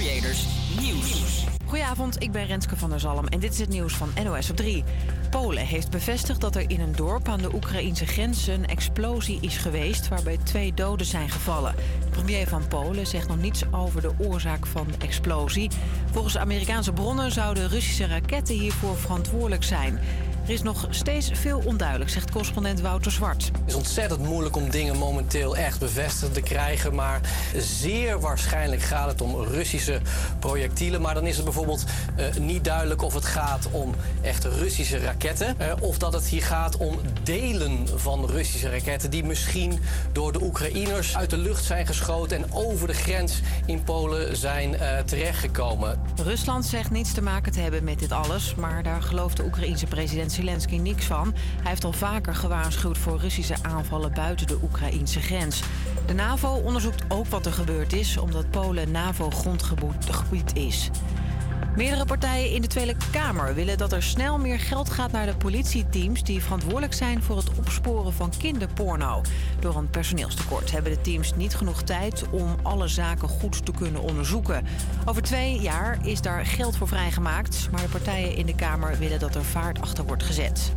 Creators Nieuws. Goedenavond, ik ben Renske van der Zalm en dit is het nieuws van NOS op 3. Polen heeft bevestigd dat er in een dorp aan de Oekraïnse grens een explosie is geweest waarbij 2 doden zijn gevallen. De premier van Polen zegt nog niets over de oorzaak van de explosie. Volgens Amerikaanse bronnen zouden Russische raketten hiervoor verantwoordelijk zijn. Er is nog steeds veel onduidelijk, zegt correspondent Wouter Zwart. Het is ontzettend moeilijk om dingen momenteel echt bevestigd te krijgen, maar zeer waarschijnlijk gaat het om Russische projectielen. Maar dan is het bijvoorbeeld niet duidelijk of het gaat om echt Russische raketten, of dat het hier gaat om delen van Russische raketten die misschien door de Oekraïners uit de lucht zijn geschoten en over de grens in Polen zijn terechtgekomen. Rusland zegt niets te maken te hebben met dit alles, maar daar gelooft de Oekraïense president Zelensky niks van. Hij heeft al vaker gewaarschuwd voor Russische aanvallen buiten de Oekraïnse grens. De NAVO onderzoekt ook wat er gebeurd is, omdat Polen NAVO-grondgebied is. Meerdere partijen in de Tweede Kamer willen dat er snel meer geld gaat naar de politieteams die verantwoordelijk zijn voor het opsporen van kinderporno. Door een personeelstekort hebben de teams niet genoeg tijd om alle zaken goed te kunnen onderzoeken. Over 2 jaar is daar geld voor vrijgemaakt, maar de partijen in de Kamer willen dat er vaart achter wordt gezet.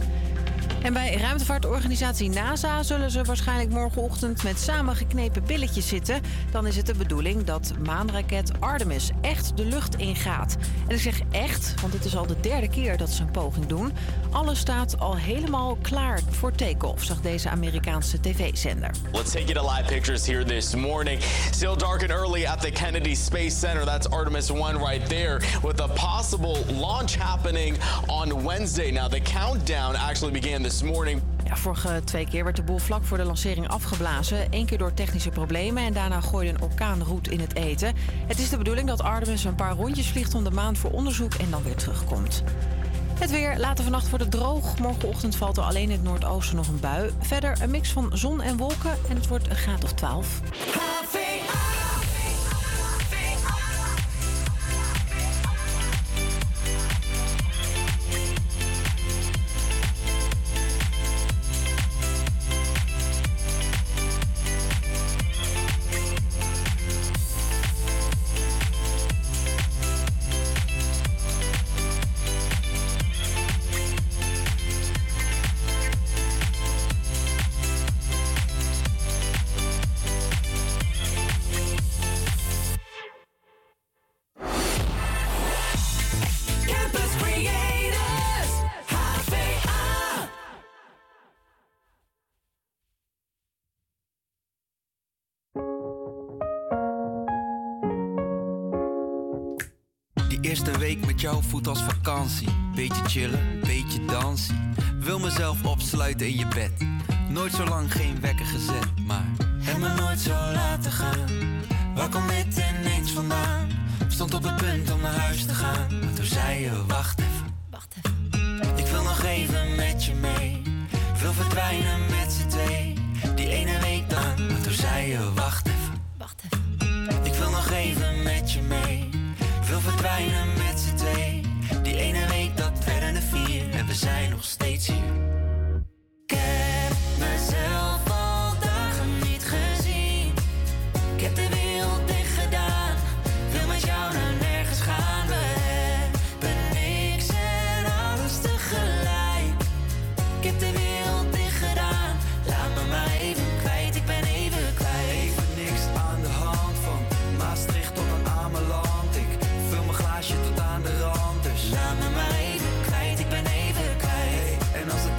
En bij ruimtevaartorganisatie NASA zullen ze waarschijnlijk morgenochtend met samengeknepen billetjes zitten. Dan is het de bedoeling dat maanraket Artemis echt de lucht ingaat. En ik zeg echt, want het is al de 3e keer dat ze een poging doen. Alles staat al helemaal klaar voor take-off, zag deze Amerikaanse tv-zender. Let's take you to live pictures here this morning. Still dark and early at the Kennedy Space Center. That's Artemis 1 right there. With a possible launch happening on Wednesday. Now the countdown actually began this morning. Ja, vorige 2 keer werd de boel vlak voor de lancering afgeblazen. 1 keer door technische problemen en daarna gooide een orkaan roet in het eten. Het is de bedoeling dat Artemis een paar rondjes vliegt om de maan voor onderzoek en dan weer terugkomt. Het weer, later vannacht wordt het droog. Morgenochtend valt er alleen in het noordoosten nog een bui. Verder een mix van zon en wolken en het wordt een graad of 12. H-V-A. Jou voelt als vakantie, beetje chillen, beetje dansen. Wil mezelf opsluiten in je bed, nooit zo lang geen wekker gezet, maar heb me nooit zo laten gaan. Waar komt dit ineens vandaan? Stond op het punt om naar huis te gaan, maar toen zei je wacht even, wacht even. Ik wil nog even met je mee, ik wil verdwijnen met z'n 2. Die ene week dan, maar toen zei je wacht even, wacht even. Ik wil nog even met je mee. Wil verdwijnen met z'n 2. Die ene week, dat werden de 4. En we zijn nog steeds hier. Ik heb mezelf al dagen niet gezien. Ik heb de wereld dicht gedaan. Wil met jou naar nergens gaan. We hebben niks en alles tegelijk. Ik heb de wereld dicht gedaan. Laat me maar even kwijt, ik ben even kwijt. Even niks aan de hand van Maastricht tot aan Ameland. Tot aan de rand, dus laat me maar even kwijt, ik ben even kwijt. Hey, en als het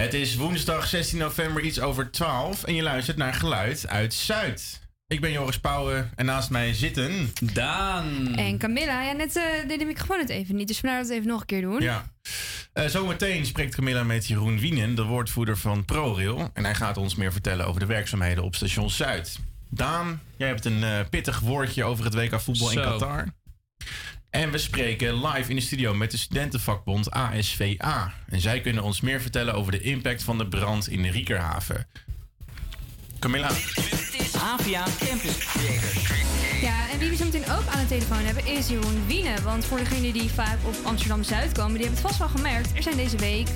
Het is woensdag 16 november, iets over 12. En je luistert naar Geluid uit Zuid. Ik ben Joris Pauwe en naast mij zitten... Daan. En Camilla. Ja, net deed de microfoon het even niet, dus vandaar dat we het even nog een keer doen. Ja. Zometeen spreekt Camilla met Jeroen Wienen, de woordvoerder van ProRail. En hij gaat ons meer vertellen over de werkzaamheden op station Zuid. Daan, jij hebt een pittig woordje over het WK voetbal in Qatar. En we spreken live in de studio met de studentenvakbond ASVA. En zij kunnen ons meer vertellen over de impact van de brand in de Riekerhaven. Camilla. HVA Campus Creators. Ja, en wie we zo meteen ook aan de telefoon hebben is Jeroen Wienen. Want voor degenen die vaak op Amsterdam-Zuid komen, die hebben het vast wel gemerkt. Er zijn deze week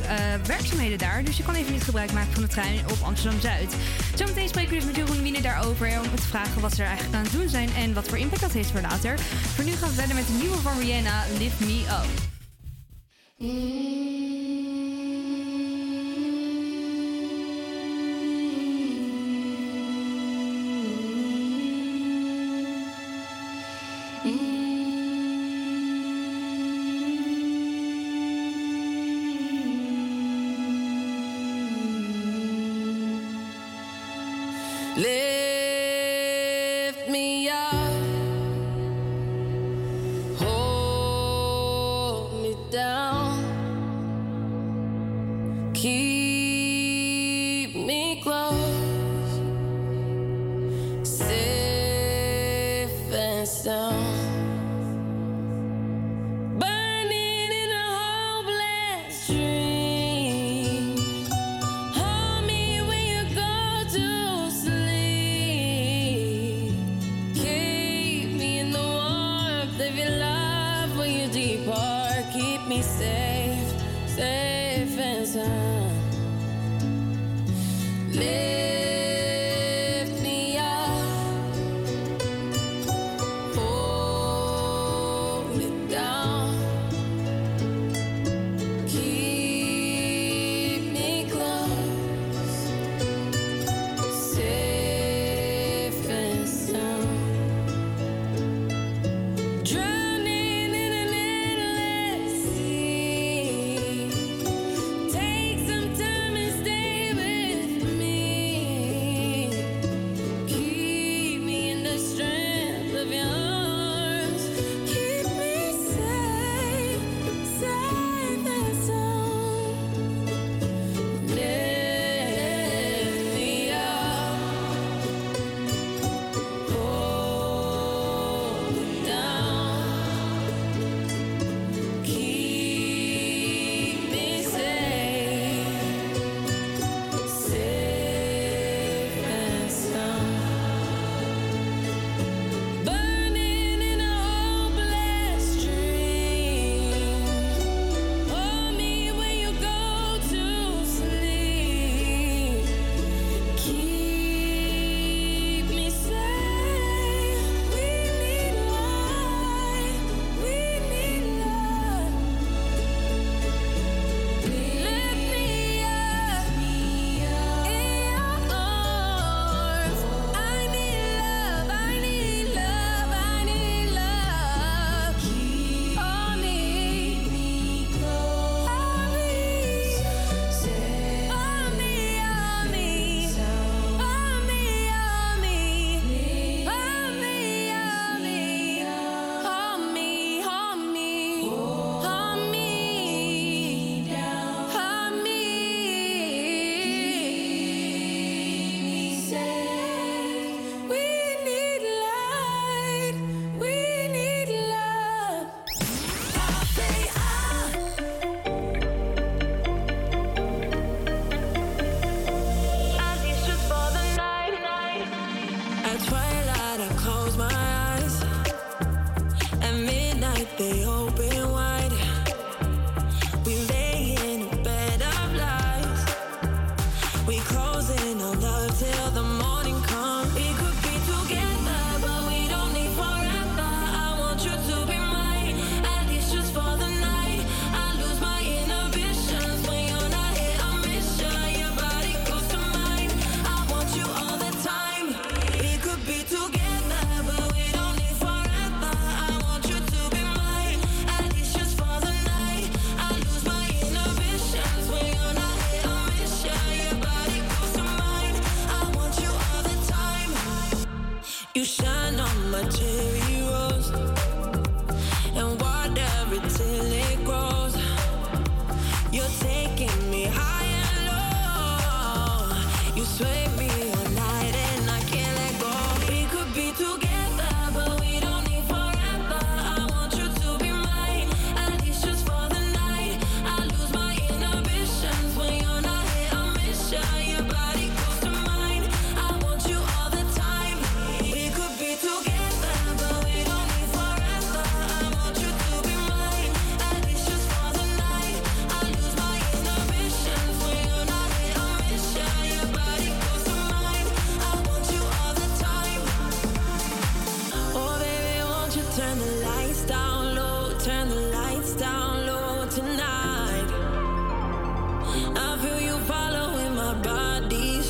werkzaamheden daar, dus je kan even niet gebruik maken van de trein op Amsterdam-Zuid. Zometeen spreken we dus met Jeroen Wienen daarover om te vragen wat ze er eigenlijk aan het doen zijn en wat voor impact dat heeft voor later. Voor nu gaan we verder met de nieuwe van Rihanna, Lift Me Up. Lift me up, hold me down, keep me close, safe and sound. Lift me up, hold me down, keep me close, safe and sound, drowning in an endless sea. Take some time and stay with me.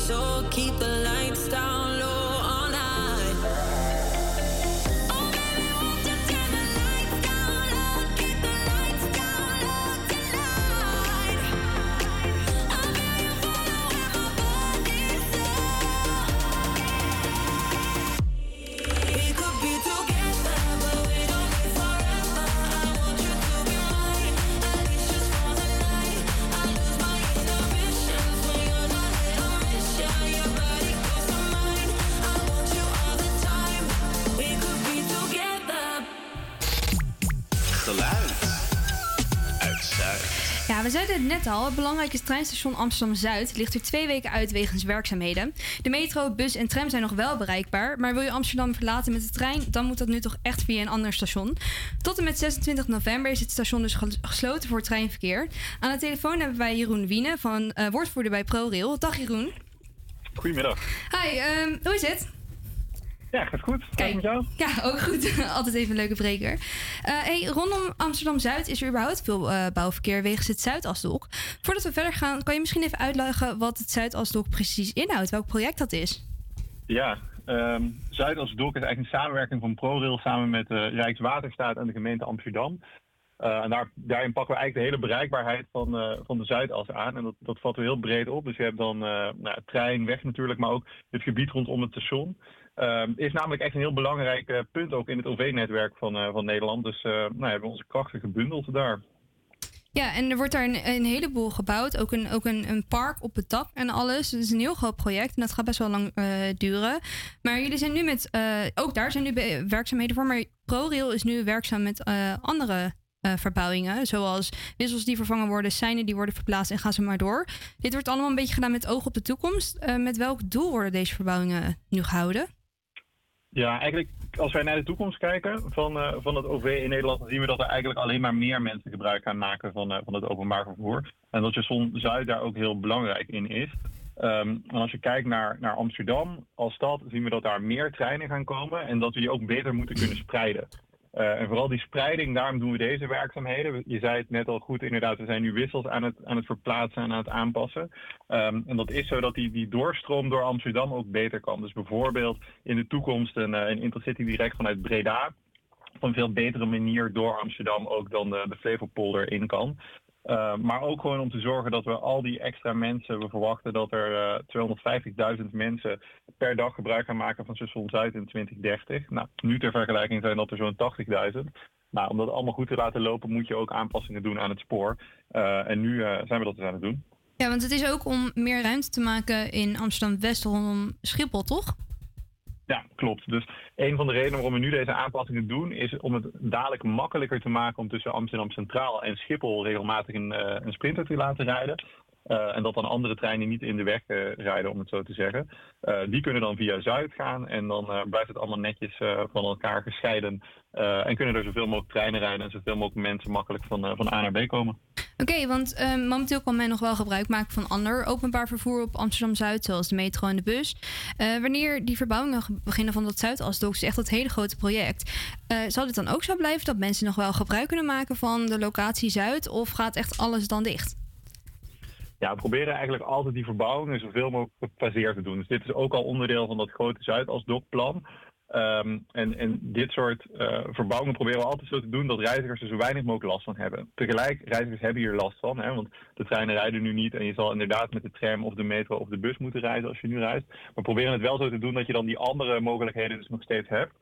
so keep the lights down low. We zeiden het net al, het belangrijke treinstation Amsterdam-Zuid ligt er 2 weken uit wegens werkzaamheden. De metro, bus en tram zijn nog wel bereikbaar, maar wil je Amsterdam verlaten met de trein, dan moet dat nu toch echt via een ander station. Tot en met 26 november is het station dus gesloten voor treinverkeer. Aan de telefoon hebben wij Jeroen Wienen, woordvoerder bij ProRail. Dag Jeroen. Goedemiddag. Hi, hoe is het? Ja, gaat goed. Kijk, met jou? Ja, ook goed. Altijd even een leuke breker. Rondom Amsterdam-Zuid is er überhaupt veel bouwverkeer wegens het Zuidasdok. Voordat we verder gaan, kan je misschien even uitleggen wat het Zuidasdok precies inhoudt? Welk project dat is? Ja, Zuidasdok is eigenlijk een samenwerking van ProRail samen met Rijkswaterstaat en de gemeente Amsterdam. En daarin pakken we eigenlijk de hele bereikbaarheid van de Zuidas aan. En dat vatten we heel breed op. Dus je hebt dan trein, weg natuurlijk, maar ook het gebied rondom het station. Is namelijk echt een heel belangrijk punt ook in het OV-netwerk van Nederland. Dus hebben we onze krachten gebundeld daar. Ja, en er wordt daar een heleboel gebouwd. Ook een park op het dak en alles. Het is een heel groot project en dat gaat best wel lang duren. Maar jullie zijn nu ook daar zijn nu werkzaamheden voor. Maar ProRail is nu werkzaam met andere verbouwingen. Zoals wissels die vervangen worden, seinen die worden verplaatst en gaan ze maar door. Dit wordt allemaal een beetje gedaan met oog op de toekomst. Met welk doel worden deze verbouwingen nu gehouden? Ja, eigenlijk als wij naar de toekomst kijken van het OV in Nederland, dan zien we dat er eigenlijk alleen maar meer mensen gebruik gaan maken van het openbaar vervoer. En dat Zuid daar ook heel belangrijk in is. En als je kijkt naar Amsterdam als stad, zien we dat daar meer treinen gaan komen en dat we die ook beter moeten kunnen spreiden. En vooral die spreiding, daarom doen we deze werkzaamheden. Je zei het net al goed, inderdaad, we zijn nu wissels aan het verplaatsen en aan het aanpassen. En dat is zo dat die doorstroom door Amsterdam ook beter kan. Dus bijvoorbeeld in de toekomst een intercity direct vanuit Breda op een veel betere manier door Amsterdam ook dan de Flevopolder in kan. Maar ook gewoon om te zorgen dat we al die extra mensen, we verwachten dat er 250.000 mensen per dag gebruik gaan maken van station Zuid in 2030. Nou, nu ter vergelijking zijn dat er zo'n 80.000. Nou, om dat allemaal goed te laten lopen moet je ook aanpassingen doen aan het spoor. En nu zijn we dat dus aan het doen. Ja, want het is ook om meer ruimte te maken in Amsterdam-West rondom Schiphol, toch? Ja, klopt. Dus een van de redenen waarom we nu deze aanpassingen doen is om het dadelijk makkelijker te maken om tussen Amsterdam Centraal en Schiphol regelmatig een sprinter te laten rijden. En dat dan andere treinen niet in de weg rijden, om het zo te zeggen. Die kunnen dan via Zuid gaan en dan blijft het allemaal netjes van elkaar gescheiden. En kunnen er zoveel mogelijk treinen rijden en zoveel mogelijk mensen makkelijk van A naar B komen. Oké, want momenteel kan men nog wel gebruik maken van ander openbaar vervoer op Amsterdam-Zuid, zoals de metro en de bus. Wanneer die verbouwingen beginnen van dat Zuidasdok, is echt dat hele grote project. Zal dit dan ook zo blijven dat mensen nog wel gebruik kunnen maken van de locatie Zuid, of gaat echt alles dan dicht? Ja, we proberen eigenlijk altijd die verbouwingen zoveel mogelijk gefaseerd te doen. Dus dit is ook al onderdeel van dat grote Zuidasdok-plan. En dit soort verbouwingen proberen we altijd zo te doen dat reizigers er zo weinig mogelijk last van hebben. Tegelijk, reizigers hebben hier last van, hè, want de treinen rijden nu niet en je zal inderdaad met de tram of de metro of de bus moeten reizen als je nu reist. Maar we proberen het wel zo te doen dat je dan die andere mogelijkheden dus nog steeds hebt.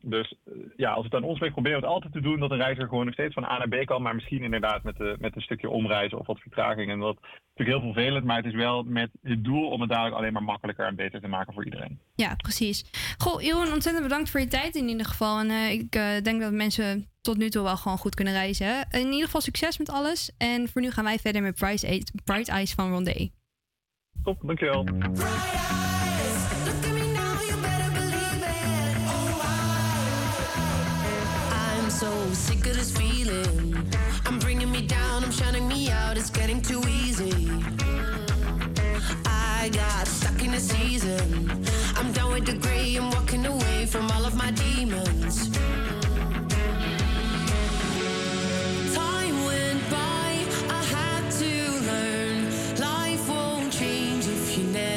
Dus als het aan ons ligt, proberen we het altijd te doen dat een reiziger gewoon nog steeds van A naar B kan, maar misschien inderdaad met een stukje omreizen of wat vertraging. En dat is natuurlijk heel vervelend, maar het is wel met het doel om het dadelijk alleen maar makkelijker en beter te maken voor iedereen. Ja, precies. Goh, Jeroen, ontzettend bedankt voor je tijd in ieder geval. En ik denk dat mensen tot nu toe wel gewoon goed kunnen reizen. In ieder geval succes met alles. En voor nu gaan wij verder met Bright Eyes van Rondé. Top, dankjewel. So sick of this feeling. I'm bringing me down, I'm shutting me out. It's getting too easy. I got stuck in a season. I'm done with the gray, I'm walking away from all of my demons. Time went by, I had to learn. Life won't change if you never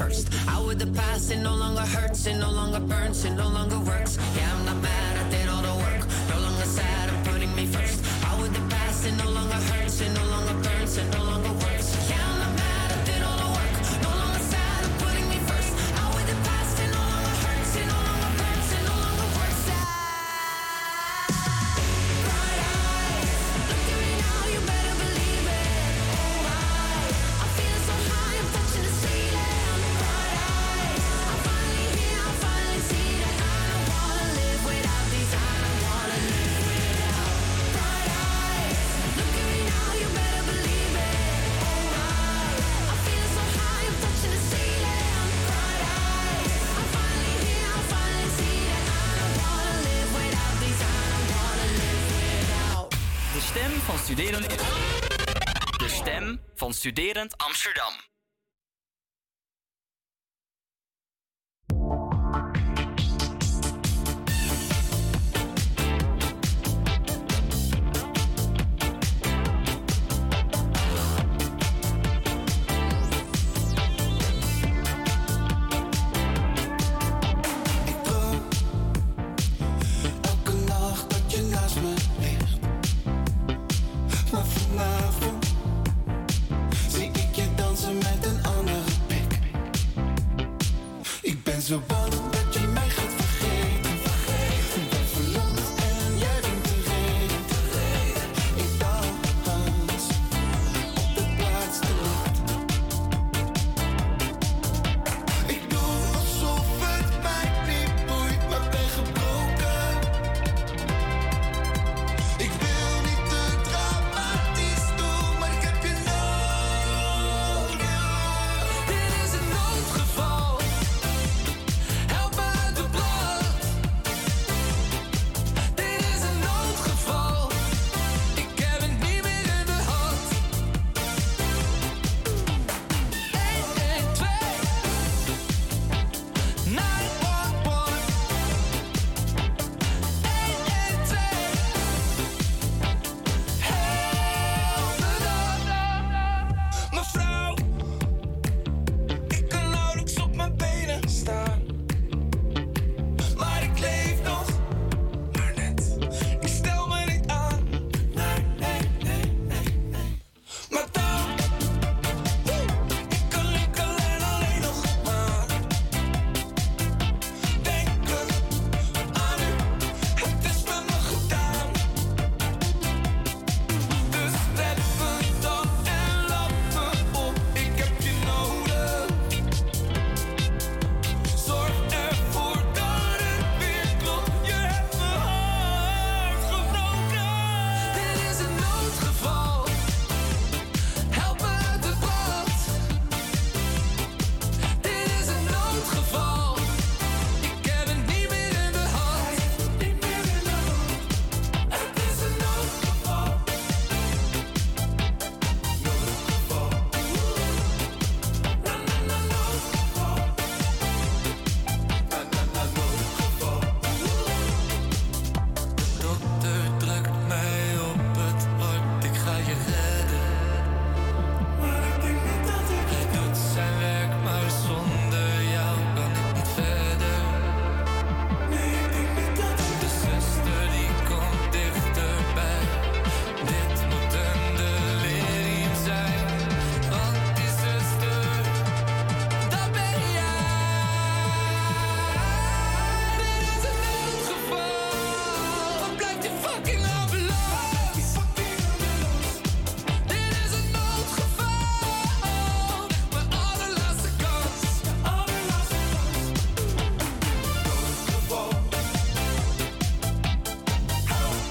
first. Out with the past, it no longer hurts, it no longer burns, it no longer works. Yeah, I'm not mad, I did all the work. No longer sad, I'm putting me first. Out with the past, it no longer hurts, it no longer burns, it no longer works. Yeah, I'm not mad, I did all the work. No longer sad, I'm putting me first. Out with the past, it no longer hurts, it no longer burns, it no longer works. Bright eyes, look at me now, you better believe it. Alright, I feel so high, I'm touching the ceiling. Bright eyes, I'm finally here, I'm finally seated. I don't wanna live without these, I don't wanna live without. Bright eyes, look at me now, you better believe it. Alright, I feel so high, I'm touching the ceiling. Bright eyes, I'm finally here, I'm finally seated. I don't wanna live without these, I don't wanna live without. De stem van studerend... De stem van studerend Amsterdam. Ik droom elke nacht dat je naast me ligt. Maar vanavond zie ik je dansen met een andere pik. Ik ben zo bang dat je mij gaat vergeten. Ik ben verloren en jij bent de reden. Ik dans op de plaats terug. Ik doe alsof het mij niet boeit, maar ben gebroken. Ik wil niet te dramatisch doen, maar ik heb je nodig. Dit is een noodgeval. Help me uit de brand.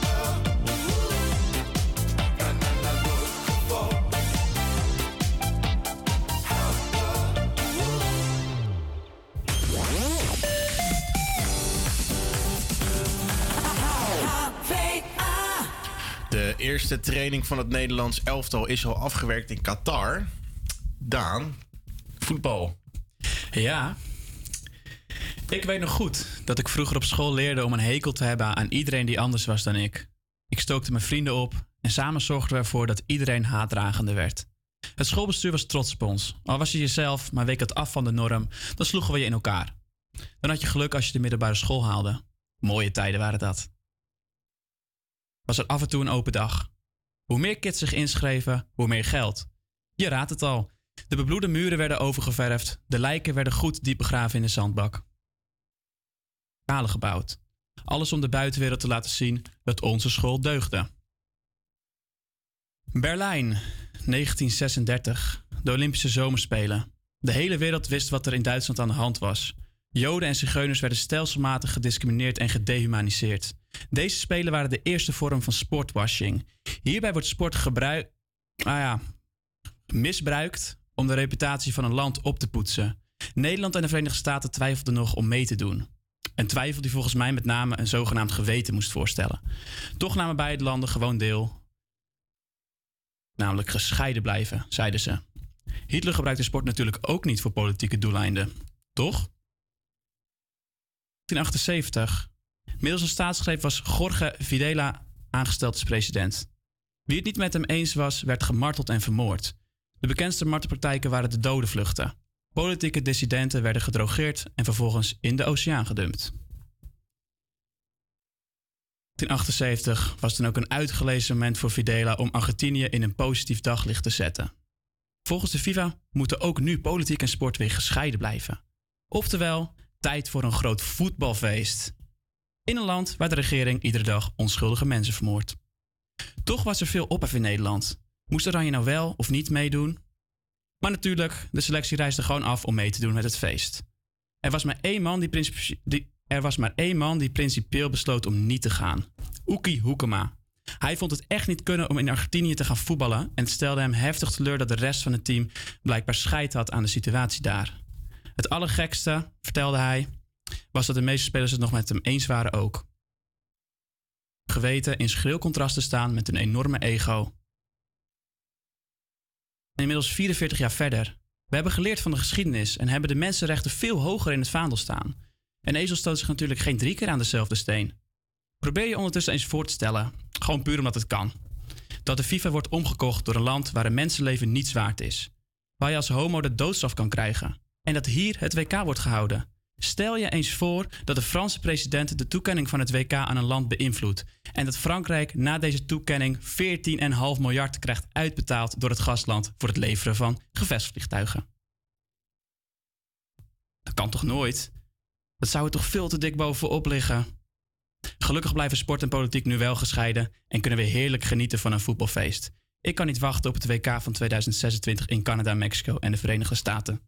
Dit is een noodgeval. Ik heb het niet meer in de hand. 112 911 112 help me dan. Mevrouw, ik kan nauwelijks op mijn benen staan. Maar ik leef nog, maar net. Ik stel me niet aan. Nee. Maar dan, ik kan alleen nog maar denken aan u. Het is met me gedaan. Dus reppen dan en lappen op. Ik heb je nodig. Zorg ervoor dat het weer klopt. Je hebt me hart gebroken. Dit is een noodgeval. Help me uit de brand. Dit is een noodgeval. Ik heb het niet meer in de hand. Het is een noodgeval. De dokter drukt mij op het hart, ik ga je redden. Maar ik denk niet dat ik... Hij doet zijn werk, maar zonder jou kan ik niet verder. Nee, ik denk niet dat ik... De zuster die komt dichterbij. Dit moet een delirium zijn. Want die zuster, dat ben jij. Dit is een noodgeval. Wat blijft die fucking ambulance? Dit is een noodgeval. Mijn allerlaatste kans. H-V-A. De eerste training van het Nederlands elftal is al afgewerkt in Qatar. Daan, voetbal. Ja. Ik weet nog goed dat ik vroeger op school leerde om een hekel te hebben aan iedereen die anders was dan ik. Ik stookte mijn vrienden op en samen zorgden we ervoor dat iedereen haatdragende werd. Het schoolbestuur was trots op ons. Al was je jezelf, maar week het af van de norm, dan sloegen we je in elkaar. Dan had je geluk als je de middelbare school haalde. Mooie tijden waren dat. Was er af en toe een open dag. Hoe meer kids zich inschreven, hoe meer geld. Je raadt het al. De bebloede muren werden overgeverfd. De lijken werden goed diep begraven in de zandbak. Kalen gebouwd. Alles om de buitenwereld te laten zien dat onze school deugde. Berlijn, 1936. De Olympische Zomerspelen. De hele wereld wist wat er in Duitsland aan de hand was. Joden en zigeuners werden stelselmatig gediscrimineerd en gedehumaniseerd. Deze spelen waren de eerste vorm van sportwashing. Hierbij wordt sport misbruikt om de reputatie van een land op te poetsen. Nederland en de Verenigde Staten twijfelden nog om mee te doen. Een twijfel die volgens mij met name een zogenaamd geweten moest voorstellen. Toch namen beide landen gewoon deel. Namelijk gescheiden blijven, zeiden ze. Hitler gebruikte sport natuurlijk ook niet voor politieke doeleinden. Toch? In 1978. Middels een staatsgreep was Jorge Videla aangesteld als president. Wie het niet met hem eens was, werd gemarteld en vermoord. De bekendste martelpraktijken waren de dodenvluchten. Politieke dissidenten werden gedrogeerd en vervolgens in de oceaan gedumpt. In 1978 was dan ook een uitgelezen moment voor Videla om Argentinië in een positief daglicht te zetten. Volgens de FIFA moeten ook nu politiek en sport weer gescheiden blijven. Oftewel, tijd voor een groot voetbalfeest. In een land waar de regering iedere dag onschuldige mensen vermoordt. Toch was er veel ophef in Nederland. Moest Oranje nou wel of niet meedoen? Maar natuurlijk, de selectie reisde gewoon af om mee te doen met het feest. Er was maar één man die principieel besloot om niet te gaan. Oeki Hoekema. Hij vond het echt niet kunnen om in Argentinië te gaan voetballen en het stelde hem heftig teleur dat de rest van het team blijkbaar scheid had aan de situatie daar. Het allergekste, vertelde hij, was dat de meeste spelers het nog met hem eens waren ook. Geweten in schril contrast te staan met een enorme ego. En inmiddels 44 jaar verder. We hebben geleerd van de geschiedenis en hebben de mensenrechten veel hoger in het vaandel staan. Een ezel stoot zich natuurlijk geen 3 keer aan dezelfde steen. Probeer je ondertussen eens voor te stellen, gewoon puur omdat het kan. Dat de FIFA wordt omgekocht door een land waar een mensenleven niets waard is. Waar je als homo de doodstraf kan krijgen. En dat hier het WK wordt gehouden. Stel je eens voor dat de Franse president de toekenning van het WK aan een land beïnvloedt en dat Frankrijk na deze toekenning 14,5 miljard krijgt uitbetaald door het gastland voor het leveren van gevechtsvliegtuigen. Dat kan toch nooit? Dat zou er toch veel te dik bovenop liggen? Gelukkig blijven sport en politiek nu wel gescheiden en kunnen we heerlijk genieten van een voetbalfeest. Ik kan niet wachten op het WK van 2026 in Canada, Mexico en de Verenigde Staten.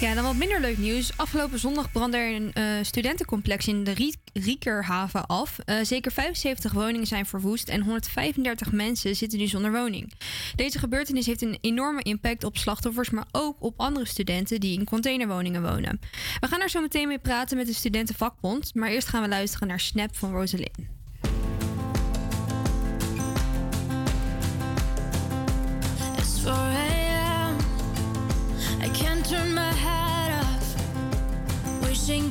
Ja, dan wat minder leuk nieuws. Afgelopen zondag brandde er een studentencomplex in de Riekerhaven af. Zeker 75 woningen zijn verwoest en 135 mensen zitten nu zonder woning. Deze gebeurtenis heeft een enorme impact op slachtoffers, maar ook op andere studenten die in containerwoningen wonen. We gaan er zo meteen mee praten met de studentenvakbond, maar eerst gaan we luisteren naar Snap van Rosalyn. Turn my head off, wishing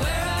where are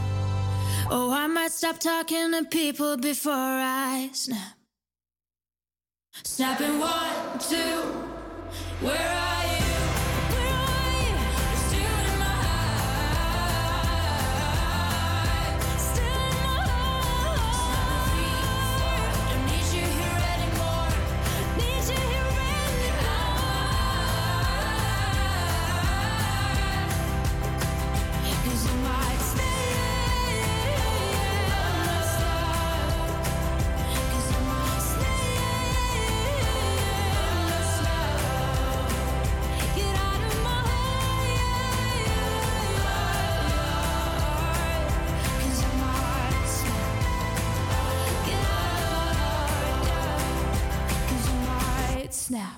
Oh, I might stop talking to people before I snap. Snapping 1, 2, where are you? Snap.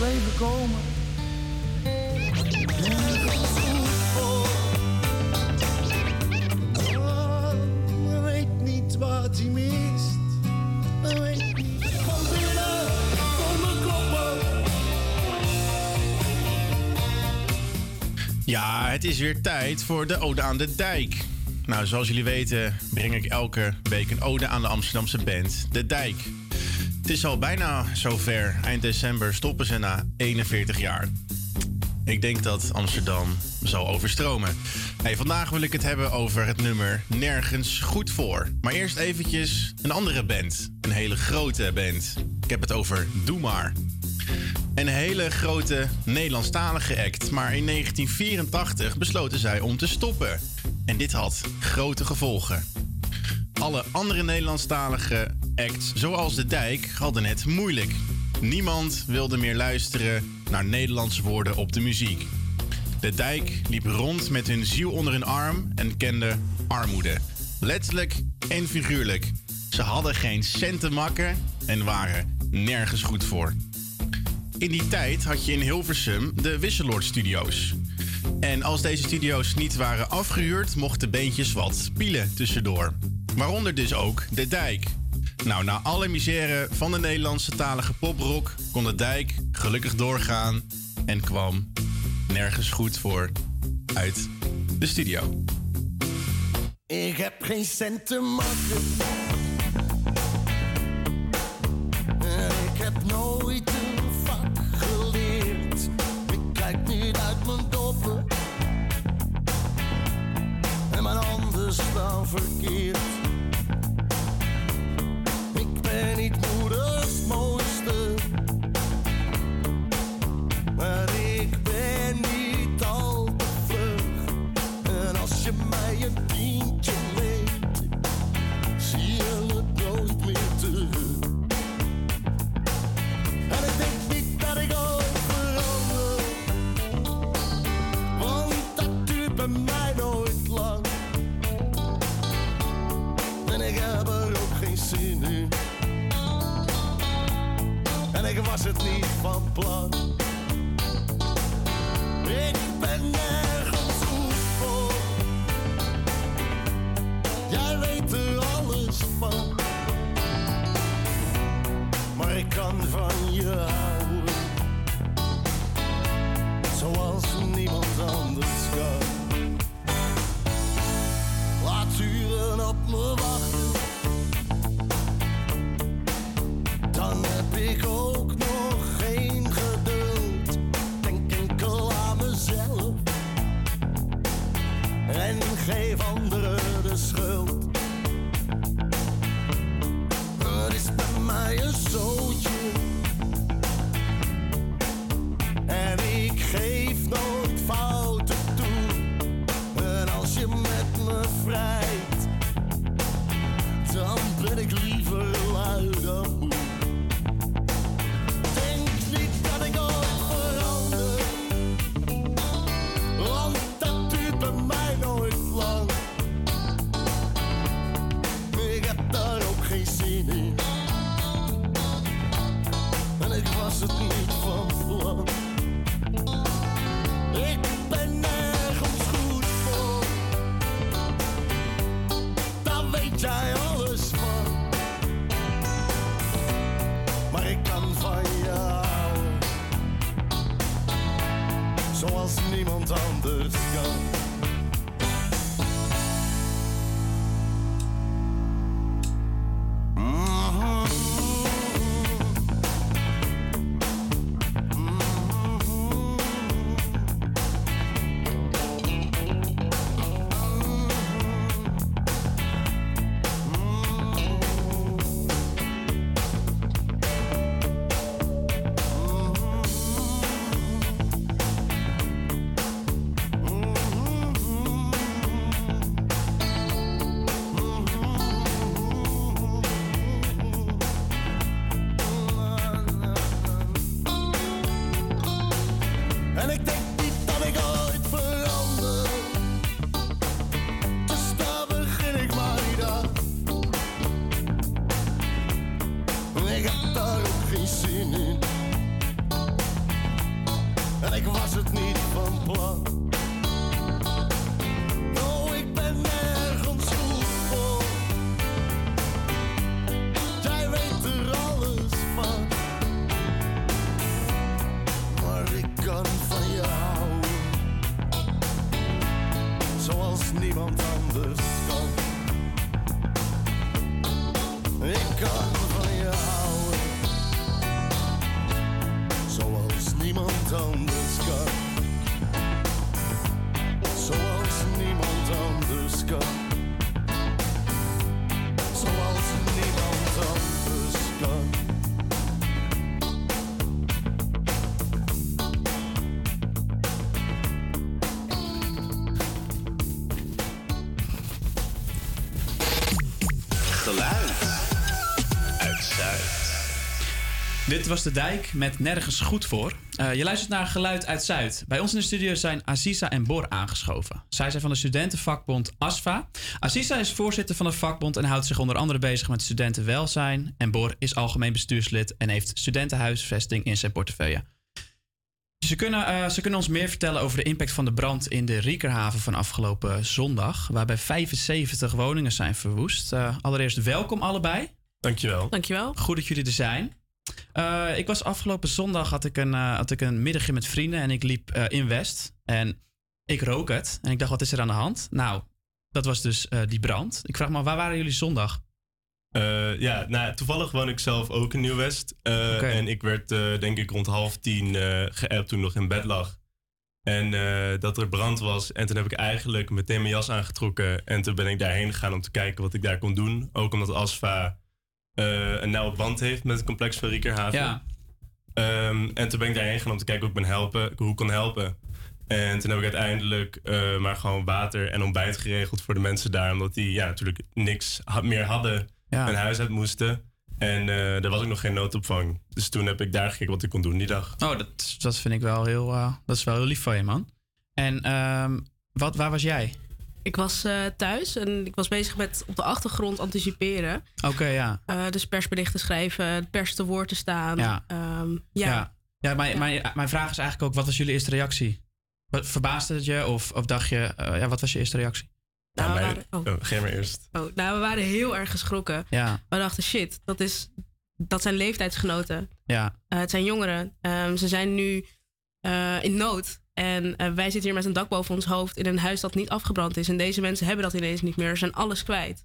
om leven komen. Oh, weet niet wat hij mist. Ja, het is weer tijd voor de Ode aan de Dijk. Nou, zoals jullie weten breng ik elke week een ode aan de Amsterdamse band De Dijk. Het is al bijna zover. Eind december stoppen ze na 41 jaar. Ik denk dat Amsterdam zal overstromen. Hey, vandaag wil ik het hebben over het nummer Nergens Goed Voor. Maar eerst eventjes een andere band. Een hele grote band. Ik heb het over Doe Maar. Een hele grote Nederlandstalige act, maar in 1984 besloten zij om te stoppen. En dit had grote gevolgen. Alle andere Nederlandstalige acts, zoals De Dijk, hadden het moeilijk. Niemand wilde meer luisteren naar Nederlandse woorden op de muziek. De Dijk liep rond met hun ziel onder hun arm en kende armoede. Letterlijk en figuurlijk. Ze hadden geen cent te makken en waren nergens goed voor. In die tijd had je in Hilversum de Wisseloord-studio's. En als deze studio's niet waren afgehuurd, mochten beentjes wat spelen tussendoor. Waaronder dus ook De Dijk. Nou, na alle misère van de Nederlandse talige poprock kon De Dijk gelukkig doorgaan en kwam nergens goed voor uit de studio. Ik heb geen cent te maken. Ik heb nooit een vak geleerd. Ik kijk niet uit mijn doppen. En mijn handen staan verkeerd. Ik ben niet moeders mooiste. Maar ik ben niet al te vlug. En als je mij een tientje leent, zie je het nooit meer terug. En ik denk niet dat ik ooit verander, want dat duurt bij mij nooit lang. En ik heb er ook geen zin in. En ik was het niet van plan. Ik ben nergens goed voor. Jij weet er alles van. Maar ik kan van je houden, zoals niemand anders kan. Laat uren op me wachten, dan heb ik ook nog geen geduld. Denk enkel aan mezelf en geef anderen de schuld. Het is bij mij een zootje en ik geef nooit fouten toe. En als je met me vrijt, dan ben ik liever lui dan moe. Denk niet dat ik ooit verander, want dat duurt bij mij nooit lang. Ik heb daar ook geen zin in. En ik was het niet van plan. Ik ben nergens goed voor. Daar weet jij alles van. Maar ik kan van je houden, zoals niemand anders kan. niemand anders kan. Ik kan van je houden, zoals niemand anders kan. Zoals niemand anders kan. Zoals niemand anders kan. Dit was De Dijk met Nergens Goed Voor. Je luistert naar Geluid uit Zuid. Bij ons in de studio zijn Aziza en Bor aangeschoven. Zij zijn van de studentenvakbond ASVA. Aziza is voorzitter van de vakbond en houdt zich onder andere bezig met studentenwelzijn. En Bor is algemeen bestuurslid en heeft studentenhuisvesting in zijn portefeuille. Ze kunnen ons meer vertellen over de impact van de brand in de Riekerhaven van afgelopen zondag, waarbij 75 woningen zijn verwoest. Allereerst welkom allebei. Dankjewel. Dankjewel. Goed dat jullie er zijn. Ik was afgelopen zondag, had ik een middagje met vrienden en ik liep in West. En ik rook het. En ik dacht, wat is er aan de hand? Nou, dat was dus die brand. Ik vraag me, waar waren jullie zondag? Toevallig woon ik zelf ook in Nieuw-West. Okay. En ik werd denk ik rond 9:30 geappt toen ik nog in bed lag. En dat er brand was. En toen heb ik eigenlijk meteen mijn jas aangetrokken. En toen ben ik daarheen gegaan om te kijken wat ik daar kon doen. Ook omdat ASVA een nauwe band heeft met het complex van Riekerhaven. Ja. En toen ben ik daarheen gegaan om te kijken hoe ik kon helpen. En toen heb ik uiteindelijk maar gewoon water en ontbijt geregeld voor de mensen daar. Omdat die natuurlijk niks meer hadden. Ja. Een huis uit moesten. En er was ook nog geen noodopvang. Dus toen heb ik daar gekeken wat ik kon doen die dag. Oh, dat vind ik wel heel... dat is wel heel lief van je, man. En waar was jij? Ik was thuis en ik was bezig met op de achtergrond anticiperen. Oké, ja. Dus persberichten schrijven, de pers te woord te staan. Ja. Mijn vraag is eigenlijk ook, wat was jullie eerste reactie? Verbaasde het je of dacht je... wat was je eerste reactie? We waren heel erg geschrokken. Ja. We dachten, shit, dat zijn leeftijdsgenoten. Ja. Het zijn jongeren. Ze zijn nu in nood. En wij zitten hier met een dak boven ons hoofd in een huis dat niet afgebrand is. En deze mensen hebben dat ineens niet meer. Ze zijn alles kwijt.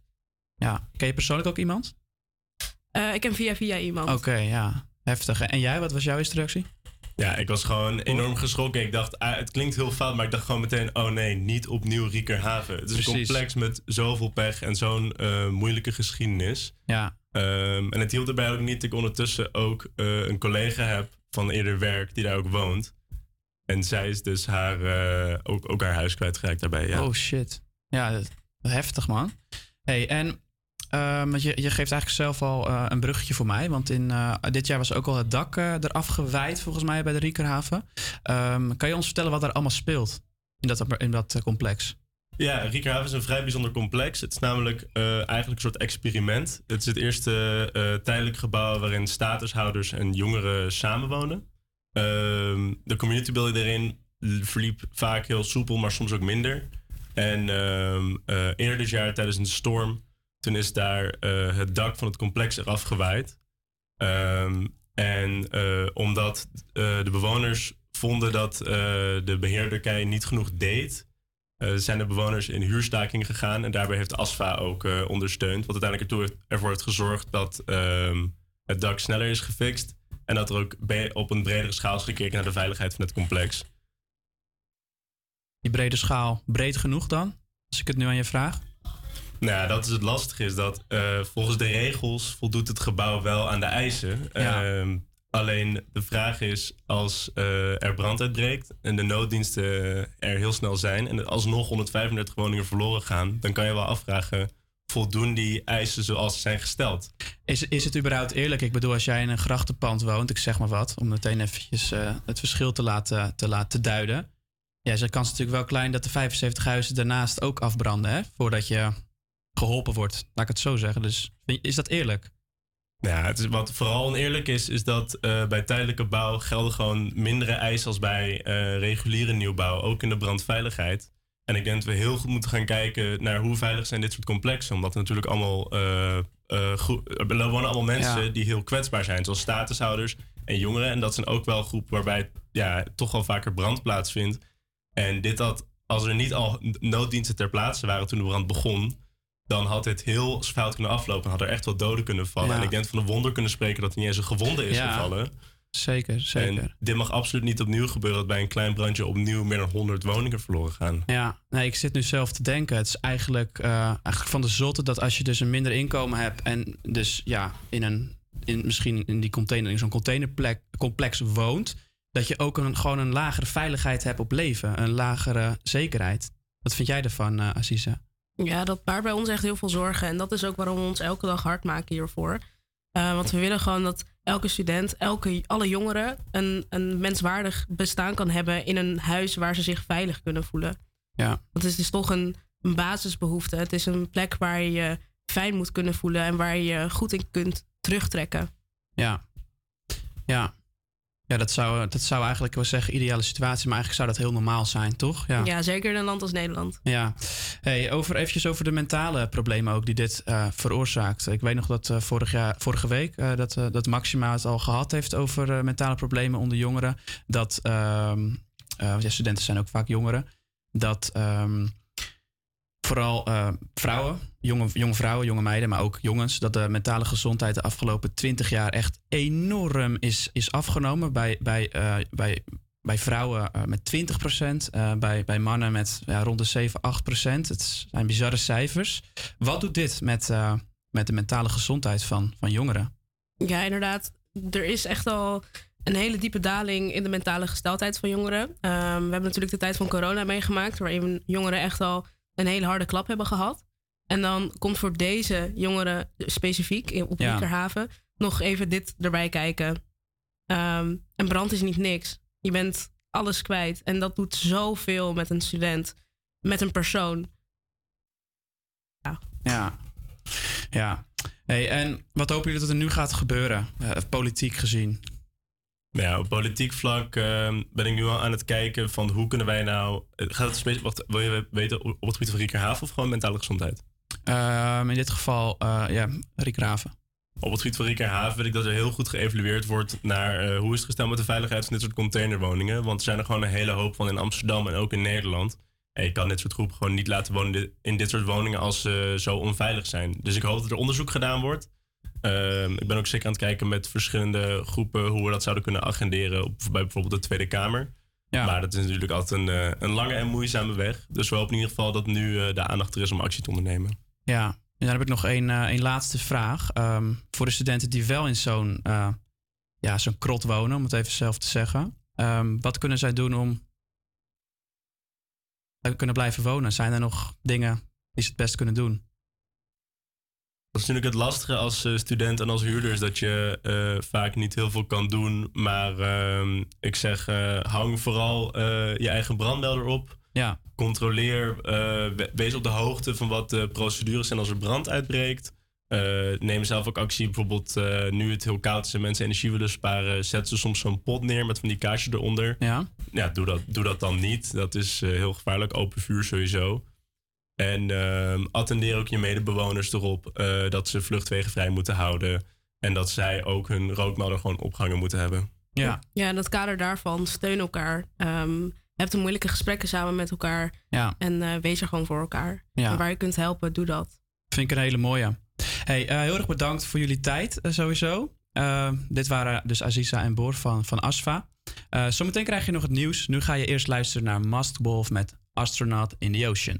Ja. Ken je persoonlijk ook iemand? Ik ken via iemand. Oké, ja. Heftig. En jij, wat was jouw instructie? Ja, ik was gewoon enorm geschrokken. Ik dacht, het klinkt heel fout, maar ik dacht gewoon meteen... oh nee, niet opnieuw Riekerhaven. Het is een complex met zoveel pech en zo'n moeilijke geschiedenis. Ja. En het hield erbij ook niet dat ik ondertussen ook een collega heb van eerder werk... die daar ook woont. En zij is dus ook haar huis kwijtgeraakt daarbij. Ja. Oh shit. Ja, heftig man. Hey, en... je geeft eigenlijk zelf al een bruggetje voor mij. Want dit jaar was ook al het dak eraf gewijd, volgens mij, bij de Riekerhaven. Kan je ons vertellen wat er allemaal speelt in dat complex? Ja, Riekerhaven is een vrij bijzonder complex. Het is namelijk eigenlijk een soort experiment. Het is het eerste tijdelijk gebouw waarin statushouders en jongeren samenwonen. De communitybuilding erin verliep vaak heel soepel, maar soms ook minder. En eerder dit jaar, tijdens een storm... toen is daar het dak van het complex eraf gewaaid. Omdat de bewoners vonden dat de beheerderkei niet genoeg deed... zijn de bewoners in huurstaking gegaan. En daarbij heeft ASVA ook ondersteund. Wat uiteindelijk ervoor heeft gezorgd dat het dak sneller is gefixt. En dat er ook op een bredere schaal is gekeken naar de veiligheid van het complex. Die brede schaal, breed genoeg dan? Als ik het nu aan je vraag... Nou, dat is het lastige, is dat volgens de regels voldoet het gebouw wel aan de eisen. Ja. Alleen de vraag is, als er brand uitbreekt en de nooddiensten er heel snel zijn... en alsnog 135 woningen verloren gaan, dan kan je wel afvragen... voldoen die eisen zoals ze zijn gesteld? Is het überhaupt eerlijk? Ik bedoel, als jij in een grachtenpand woont, ik zeg maar wat... om meteen eventjes het verschil te laten duiden. Ja, de kans is natuurlijk wel klein dat de 75 huizen daarnaast ook afbranden, hè? Voordat je... geholpen wordt, laat ik het zo zeggen. Dus is dat eerlijk? Ja, wat vooral oneerlijk is dat bij tijdelijke bouw gelden gewoon mindere eisen als bij reguliere nieuwbouw, ook in de brandveiligheid. En ik denk dat we heel goed moeten gaan kijken naar hoe veilig zijn dit soort complexen, omdat er natuurlijk allemaal er wonen allemaal mensen die heel kwetsbaar zijn, zoals statushouders en jongeren. En dat zijn ook wel groepen waarbij toch wel vaker brand plaatsvindt. En dit had als er niet al nooddiensten ter plaatse waren toen de brand begon, dan had het heel fout kunnen aflopen. Had er echt wel doden kunnen vallen. Ja. En ik denk van een wonder kunnen spreken dat er niet eens een gewonde is gevallen. Zeker, zeker. En dit mag absoluut niet opnieuw gebeuren dat bij een klein brandje opnieuw meer dan 100 woningen verloren gaan. Ja, nee, ik zit nu zelf te denken. Het is eigenlijk van de zotte dat als je dus een minder inkomen hebt en dus ja, misschien in die container, in zo'n containercomplex woont, dat je ook gewoon een lagere veiligheid hebt op leven. Een lagere zekerheid. Wat vind jij ervan, Aziza? Ja, dat baart bij ons echt heel veel zorgen. En dat is ook waarom we ons elke dag hard maken hiervoor. Want we willen gewoon dat elke student, alle jongeren een menswaardig bestaan kan hebben in een huis waar ze zich veilig kunnen voelen. Ja. Dat is dus toch een basisbehoefte. Het is een plek waar je je fijn moet kunnen voelen en waar je je goed in kunt terugtrekken. Ja, ja. Ja, dat zou eigenlijk wel zeggen ideale situatie, maar eigenlijk zou dat heel normaal zijn, toch? Ja, ja, zeker in een land als Nederland. Ja. Hey, over de mentale problemen ook die dit veroorzaakt. Ik weet nog dat vorige week dat Maxima het al gehad heeft over mentale problemen onder jongeren. Dat studenten zijn ook vaak jongeren. Dat vooral vrouwen, jonge vrouwen, jonge meiden, maar ook jongens, dat de mentale gezondheid de afgelopen 20 jaar echt enorm is afgenomen. Bij vrouwen met 20%, bij mannen met rond de 7-8%. Het zijn bizarre cijfers. Wat doet dit met de mentale gezondheid van jongeren? Ja, inderdaad. Er is echt al een hele diepe daling in de mentale gesteldheid van jongeren. We hebben natuurlijk de tijd van corona meegemaakt, waarin jongeren echt al een hele harde klap hebben gehad. En dan komt voor deze jongeren specifiek op Riekerhaven nog even dit erbij kijken. Een brand is niet niks. Je bent alles kwijt. En dat doet zoveel met een student, met een persoon. Ja. Hey, en wat hopen jullie dat er nu gaat gebeuren, politiek gezien? Nou, op politiek vlak ben ik nu al aan het kijken van hoe kunnen wij nou... wil je weten op het gebied van Riekerhaven of gewoon mentale gezondheid? In dit geval, Riekerhaven. Op het gebied van Riekerhaven wil ik dat er heel goed geëvalueerd wordt naar hoe is het gesteld met de veiligheid van dit soort containerwoningen. Want er zijn er gewoon een hele hoop van in Amsterdam en ook in Nederland. En je kan dit soort groepen gewoon niet laten wonen in dit soort woningen als ze zo onveilig zijn. Dus ik hoop dat er onderzoek gedaan wordt. Ik ben ook zeker aan het kijken met verschillende groepen hoe we dat zouden kunnen agenderen bij bijvoorbeeld de Tweede Kamer. Ja. Maar dat is natuurlijk altijd een lange en moeizame weg. Dus we hopen in ieder geval dat nu de aandacht er is om actie te ondernemen. Ja, en dan heb ik nog een laatste vraag. Voor de studenten die wel in zo'n krot wonen, om het even zelf te zeggen. Wat kunnen zij doen om te kunnen blijven wonen? Zijn er nog dingen die ze het best kunnen doen? Dat is natuurlijk het lastige als student en als huurder is dat je vaak niet heel veel kan doen. Maar ik zeg, hang vooral je eigen brandmelder op. Ja. Controleer, wees op de hoogte van wat de procedures zijn als er brand uitbreekt. Neem zelf ook actie. Bijvoorbeeld nu het heel koud is en mensen energie willen sparen, zet ze soms zo'n pot neer met van die kaarsje eronder. Ja. Ja, doe dat dan niet. Dat is heel gevaarlijk. Open vuur sowieso. En attendeer ook je medebewoners erop dat ze vluchtwegen vrij moeten houden. En dat zij ook hun rookmelder gewoon opgehangen moeten hebben. Ja, in dat kader daarvan, steun elkaar. Heb de moeilijke gesprekken samen met elkaar. Ja. En wees er gewoon voor elkaar. Ja. En waar je kunt helpen, doe dat. Vind ik een hele mooie. Hey, heel erg bedankt voor jullie tijd sowieso. Dit waren dus Aziza en Bor van ASVA. Zometeen krijg je nog het nieuws. Nu ga je eerst luisteren naar Mastwolf met Astronaut in the Ocean.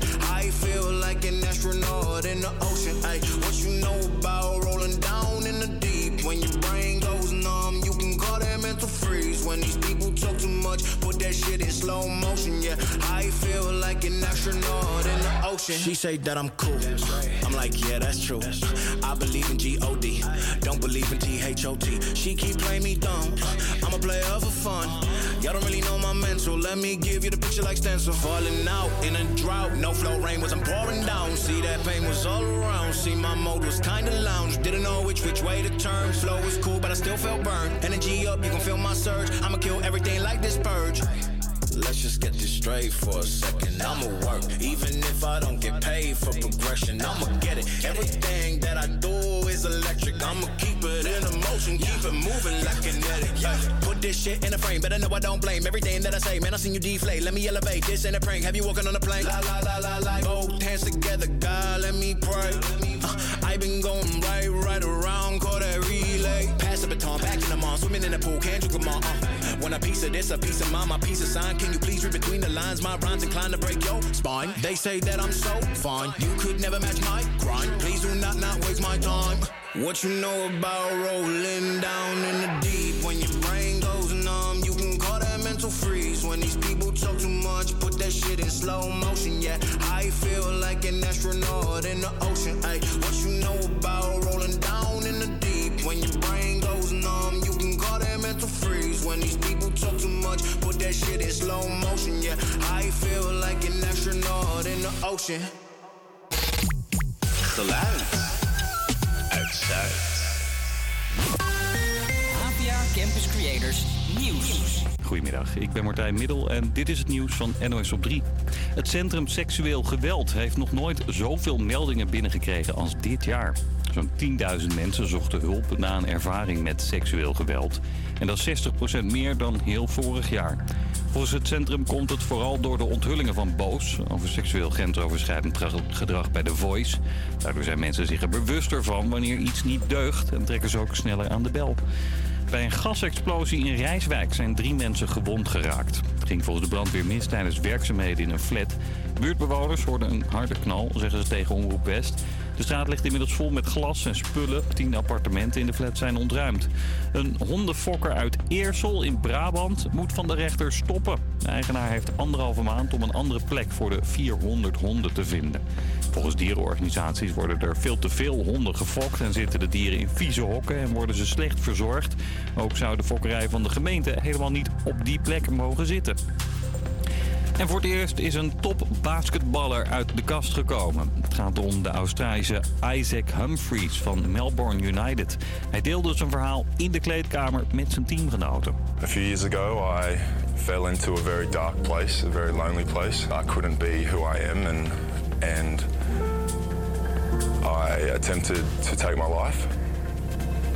I feel like an astronaut in the ocean. Ay, what you know about rolling down in the deep? When your brain goes numb, you can call that mental freeze. When these people talk too much, put that shit in slow motion. Yeah, I feel like an astronaut in the ocean. She say that I'm cool. Right. I'm like, yeah, that's true. I believe in God. Don't believe. even T-H-O-T. She keep playing me dumb. I'm a player for fun. Y'all don't really know my mental. Let me give you the picture like stencil. Falling out in a drought. No flow, rain wasn't pouring down. See, that pain was all around. See, my mode was kinda lounge. Didn't know which way to turn. Flow was cool, but I still felt burned. Energy up, you can feel my surge. I'ma kill everything like this purge. Let's just get this straight for a second. I'ma work, even if I don't get paid for progression. I'ma get it. Everything that I do is electric. I'ma keep it in a motion, keep it moving like kinetic. Yeah. Put this shit in a frame, better know I don't blame everything that I say. Man, I seen you deflate. Let me elevate. This ain't a prank. Have you walking on a plane? La la la la la. Both hands together, God, let me pray. I been going right around, call that relay. Pass the baton, back in the mall, swimming in the pool, can't drink them all. Want a piece of this, a piece of mine, my piece of sign. Can you please read between the lines? My rhymes inclined to break your spine. They say that I'm so fine. You could never match my grind. Please do not waste my time. What you know about rolling down in the deep? When your brain goes numb, you can call that mental freeze. When these people talk too much, put that shit in slow motion. Yeah, I feel like an astronaut in the ocean. Ay, what you know about rolling down in the deep? When your brain goes numb, you can call that mental freeze. When these people talk too much, put that shit in slow motion. Yeah, I feel like an astronaut in the ocean. Geluid uit Zuid. HVA Campus Creators Nieuws. Goedemiddag, ik ben Martijn Middel en dit is het nieuws van NOS op 3. Het Centrum Seksueel Geweld heeft nog nooit zoveel meldingen binnengekregen als dit jaar. Zo'n 10.000 mensen zochten hulp na een ervaring met seksueel geweld. En dat is 60% meer dan heel vorig jaar. Volgens het centrum komt het vooral door de onthullingen van BO's... over seksueel grensoverschrijdend gedrag bij The Voice. Daardoor zijn mensen zich er bewuster van wanneer iets niet deugt... en trekken ze ook sneller aan de bel. Bij een gasexplosie in Rijswijk zijn 3 mensen gewond geraakt. Het ging volgens de brandweer mis tijdens werkzaamheden in een flat. Buurtbewoners hoorden een harde knal, zeggen ze tegen Omroep West. De straat ligt inmiddels vol met glas en spullen. 10 appartementen in de flat zijn ontruimd. Een hondenfokker uit Eersel in Brabant moet van de rechter stoppen. De eigenaar heeft 1,5 maand om een andere plek voor de 400 honden te vinden. Volgens dierenorganisaties worden er veel te veel honden gefokt... en zitten de dieren in vieze hokken en worden ze slecht verzorgd. Ook zou de fokkerij van de gemeente helemaal niet op die plek mogen zitten. En voor het eerst is een topbasketballer uit de kast gekomen. Het gaat om de Australische Isaac Humphries van Melbourne United. Hij deelde zijn verhaal in de kleedkamer met zijn teamgenoten. A few years ago I fell into a very dark place, a very lonely place. I couldn't be who I am and I attempted to take my life.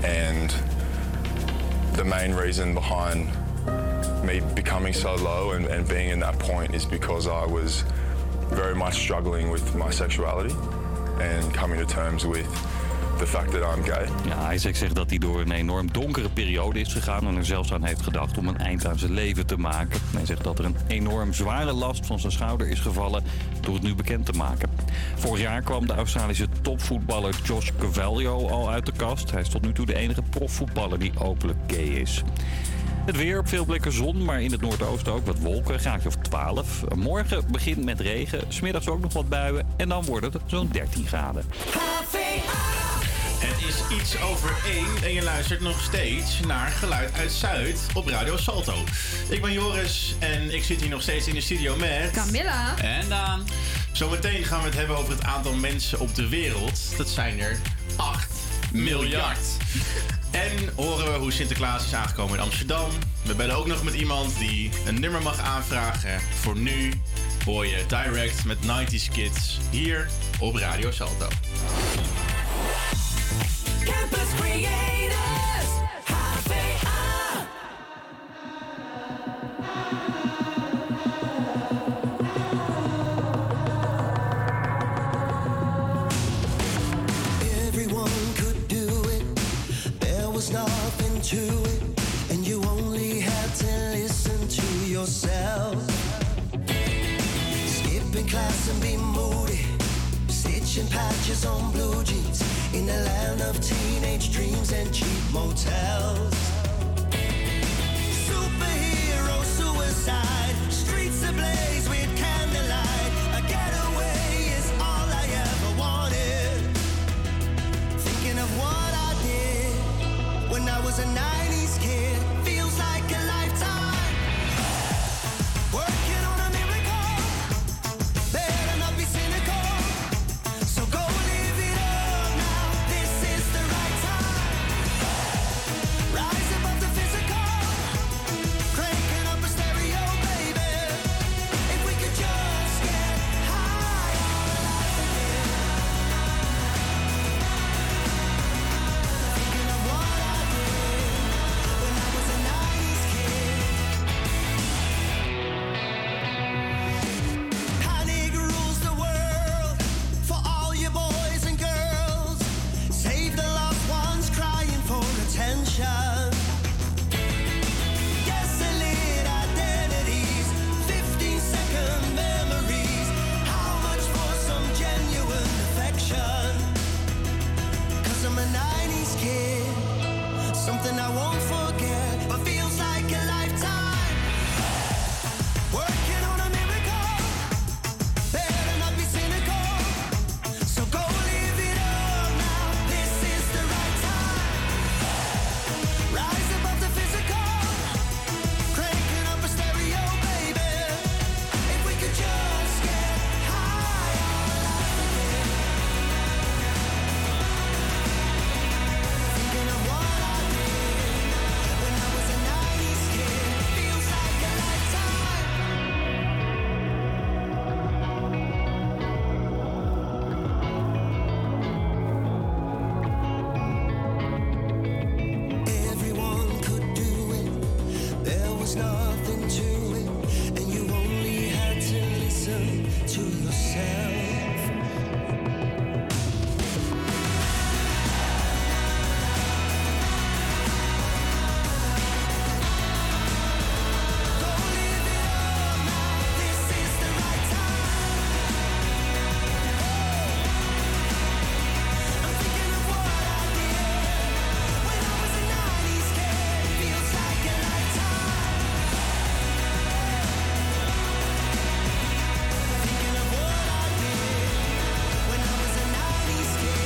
And the main reason behind me becoming so low and being in that point is because I was very much struggling with my sexuality and coming to terms with the fact that I'm gay. Ja, Isaac zegt dat hij door een enorm donkere periode is gegaan en er zelfs aan heeft gedacht om een eind aan zijn leven te maken. Hij zegt dat er een enorm zware last van zijn schouder is gevallen door het nu bekend te maken. Vorig jaar kwam de Australische topvoetballer Josh Cavallo al uit de kast. Hij is tot nu toe de enige profvoetballer die openlijk gay is. Het weer op veel plekken zon, maar in het noordoosten ook wat wolken. Graadje of 12. Morgen begint met regen, 's middags ook nog wat buien en dan wordt het zo'n 13 graden. H-V-A. Het is iets over 1 en je luistert nog steeds naar Geluid uit Zuid op Radio Salto. Ik ben Joris en ik zit hier nog steeds in de studio met... Camilla. En Daan. Zometeen gaan we het hebben over het aantal mensen op de wereld. Dat zijn er 8 miljard. En horen we hoe Sinterklaas is aangekomen in Amsterdam. We bellen ook nog met iemand die een nummer mag aanvragen. Voor nu hoor je Direct met 90's Kids hier op Radio Salto. Campus Creators, H-V-A. Everyone could do it, there was nothing to it, and you only had to listen to yourself. Skipping class and be moody, stitching patches on blue jeans. In a land of teenage dreams and cheap motels. Superhero suicide, streets ablaze with candlelight. A getaway is all I ever wanted. Thinking of what I did. when I was a 90s kid. Feels like a lifetime. Working on a miracle. Better not be cynical. So go live it up now. This is the right time. Rise above the physical. Cranking up a stereo, baby. If we could just get high on life again. Thinking of what I did when I was a 90s kid. Panic rules the world for all you boys and girls. Save the loved ones crying for attention. Gasoline identities, 15-second memories. How much for some genuine affection? 'Cause I'm a 90s kid, something I won't forget, but feels like a lifetime. Working on a miracle. Better not be cynical. So go live it up now. This is the right time. Rise above the physical. Cranking up a stereo, baby. If we could just get high on life again. Thinking of what I did when I was a 90s kid. Feels like a lifetime. Everyone could do it. There was nothing to it. And you only had to listen to yourself. Go live it up now. This is the right time. I'm thinking of what I did when I was a 90s kid. Feels like a lifetime. Thinking of what I did when I was a 90s kid. H-V-A. Far away from home, but you're in my mind. Everywhere I go, you're by my side. Take me for that road when the stars align. This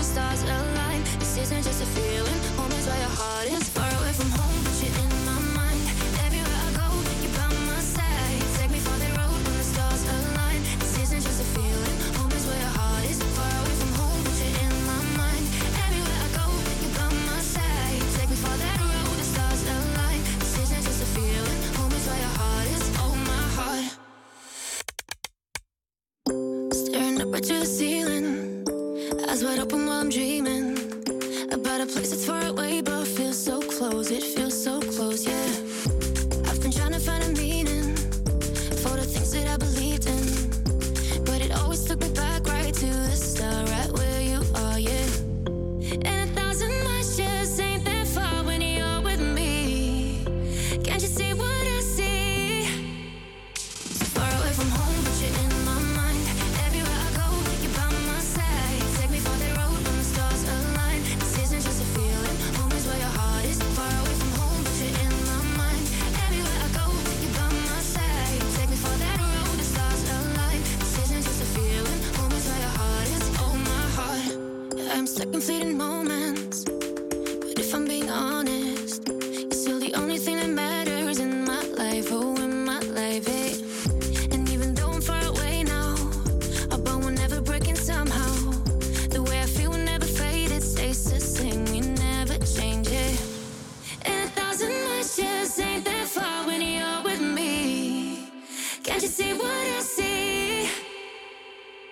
you're by my side. Take me for that road, the stars align. This isn't just a feeling. Home is where your heart is. Far away from home, but you're in my mind. Everywhere I go, you're by my side. Take me for that road when the stars align. This isn't just a feeling. Home is where your heart is. Far away from home, but you're in my mind. Everywhere I go, you're by my side. Take me for that road, the stars align. This isn't just a feeling. Home is where your heart is. Oh, my heart. Staring up right to the ceiling. Eyes wide open while I'm dreaming about a place that's far away but feels so close. It feels so close, yeah. I've been trying to find a meaning for the things that I believed in, but it always took me back right to the start, right where you are, yeah. And 1,000 miles just ain't that far when you're with me. Can't you see what I see? Far away from home, but you're in my mind. Everywhere I go, you're by my side. Take me for that road when the stars align. This isn't just a feeling. Home is where your heart is. Far away from home, but you're in my mind. Everywhere I go, you're by my side. Take me for that road, the stars align. This isn't just a feeling. Home is where your heart is. Oh, my heart. I'm stuck in fleeting moments, but if I'm being honest, you're still the only thing that matters in my life. Oh, in my life, hey. And even though I'm far away now, our bond will never break in somehow. The way I feel will never fade, it stays the same, we never change it. And 1,000 miles just ain't that far when you're with me. Can't you see what I see?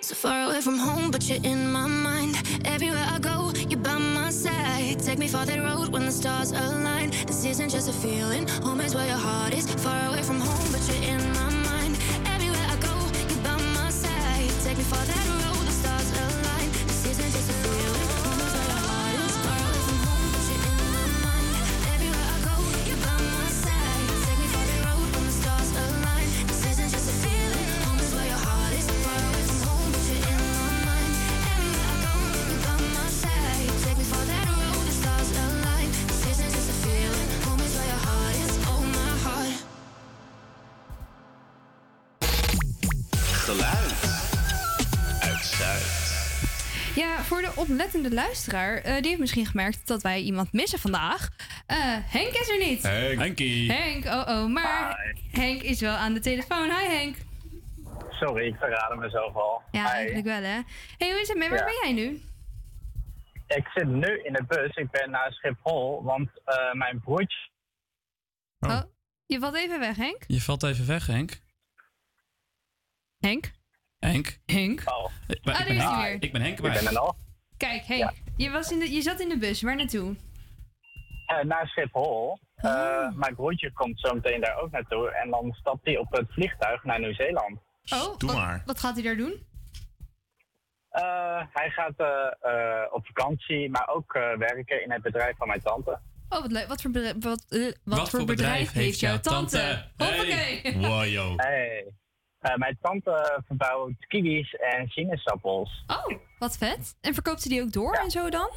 So far away from home, but you're in my mind. Everywhere I go, you're by my side. Take me for that road when the stars align. This isn't just a feeling. Home is where your heart is. Far away from home, but you're in my mind. Everywhere I go, you're by my side. Take me for that road, the stars align. This isn't just a feeling. Home is where your heart is. Far away from home, but you're in my mind. Everywhere I go, you're by my side. Take me for that road when the stars align. This isn't just a feeling. Geluid uit Zuid. Ja, voor de oplettende luisteraar, die heeft misschien gemerkt dat wij iemand missen vandaag. Henk is er niet. Henkie. Henk, oh. Maar hi. Henk is wel aan de telefoon. Hi Henk. Sorry, ik verraadde mezelf al. Ja, eigenlijk wel hè. Hey, hoe is het met waar ben jij nu? Ik zit nu in de bus. Ik ben naar Schiphol, want mijn broertje... Oh, je valt even weg Henk. Henk? Oh. Ik ben Henk. Ik ben er nog. Kijk, Henk, je zat in de bus. Waar naartoe? Naar Schiphol. Mijn broertje komt zo meteen daar ook naartoe. En dan stapt hij op het vliegtuig naar Nieuw-Zeeland. Oh, wat gaat hij daar doen? Hij gaat op vakantie, maar ook werken in het bedrijf van mijn tante. Oh, wat leuk. Wat voor bedrijf heeft jouw tante? Hoppakee. Hey. Wow, yo. Hey. Mijn tante verbouwt kiwis en sinaasappels. Oh, wat vet. En verkoopt ze die ook door en zo dan?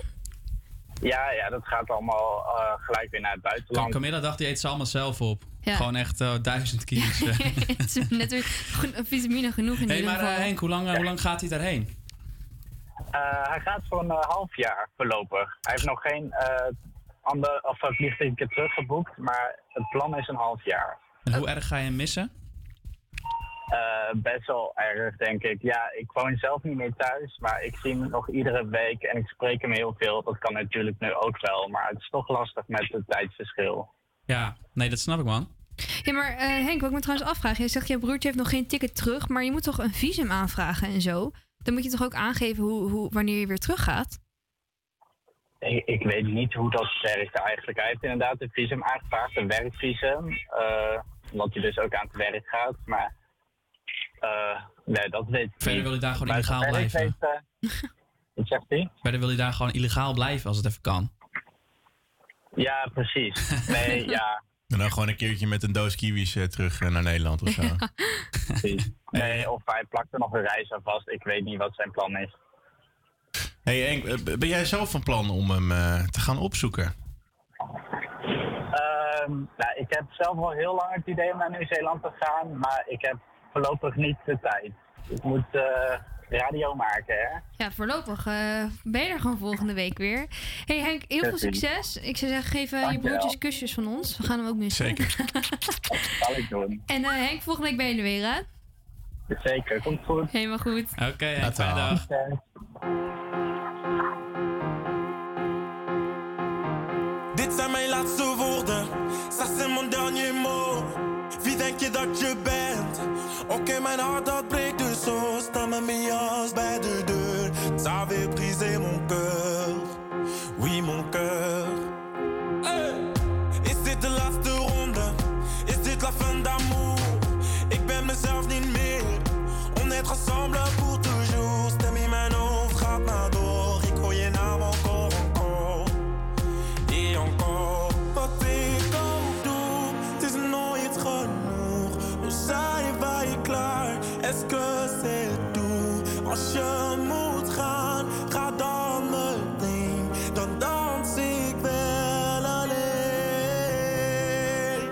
Ja, dat gaat allemaal gelijk weer naar het buitenland. Camilla dacht, die eet ze allemaal zelf op. Ja. Gewoon echt 1000 kiwis. Het is natuurlijk vitamine genoeg in ieder geval. Maar Henk, hoe lang gaat hij daarheen? Hij gaat voor een half jaar voorlopig. Hij heeft nog geen vliegticket teruggeboekt, maar het plan is een half jaar. En hoe erg ga je hem missen? Best wel erg, denk ik. Ja, ik woon zelf niet meer thuis, maar ik zie hem nog iedere week en ik spreek hem heel veel. Dat kan natuurlijk nu ook wel, maar het is toch lastig met het tijdsverschil. Ja, nee, dat snap ik, man. Ja, maar Henk, wat ik me trouwens afvraag. Je zegt, je broertje heeft nog geen ticket terug, maar je moet toch een visum aanvragen en zo? Dan moet je toch ook aangeven wanneer je weer teruggaat? Ik weet niet hoe dat werkt eigenlijk. Hij heeft inderdaad een visum aangevraagd, een werkvisum. Omdat hij dus ook aan het werk gaat, maar... nee, dat weet ik niet. Verder wil je daar gewoon illegaal blijven. Wat zegt hij? Verder wil je daar gewoon illegaal blijven als het even kan. Ja, precies. Nee, ja. En dan gewoon een keertje met een doos kiwis terug naar Nederland of zo. Ja. Precies. Nee, of hij plakt er nog een reis aan vast. Ik weet niet wat zijn plan is. Hey Henk, ben jij zelf van plan om hem te gaan opzoeken? Ik heb zelf al heel lang het idee om naar Nieuw-Zeeland te gaan, maar ik heb voorlopig niet de tijd. Ik moet radio maken, hè? Ja, voorlopig ben je er gewoon volgende week weer. Hey Henk, heel veel succes. Ik zou zeggen, geef je broertjes kusjes van ons. We gaan hem ook missen. Zeker. Dat zal ik doen. En Henk, volgende week ben je er weer, hè? Zeker, komt goed. Helemaal goed. Oké, Henk, fijne dag. Dit zijn mijn laatste woorden. Ça c'est mon dernier mot. Wie denk je dat je bent? Oké, mijn hart dat breekt dus zo. Staan met mijn jas bij de deur. Ça avait brisé mon cœur. Oui, mon cœur. Hey. Is dit de laatste ronde? Is dit la fin d'amour? Ik ben mezelf niet meer. On est ensemble pour toujours. Stem in mijn hoofd gaat maar door. Ik hoor je naam encore, encore. Et encore. Wat ik ook doe, het is nooit genoeg. Hoe zijn wij? Est-ce que c'est tout? Als je moet gaan, ga dan meteen. Dan dans ik wel alleen.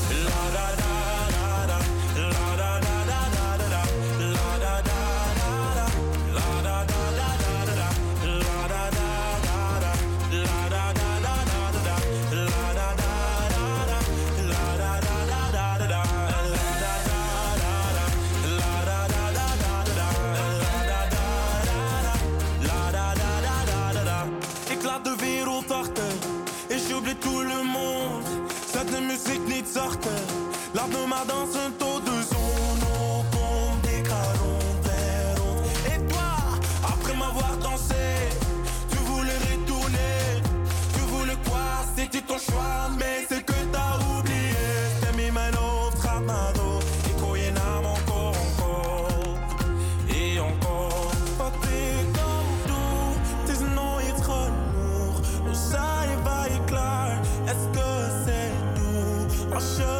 Laat me maar dansen tot de zon opkomt. Ik ga rond en rond. Et toi, après m'avoir dansé, tu voulais retourner. Tu voulais quoi? C'était ton choix, mais c'est que t'as oublié. Stem in mijn hoofd gaat naar door. Ik hoor je naam encore, encore. Et encore. Wat ik ook doe, het is nooit genoeg. Hoe zijn je bij je klaar? Est-ce que c'est tout? Als je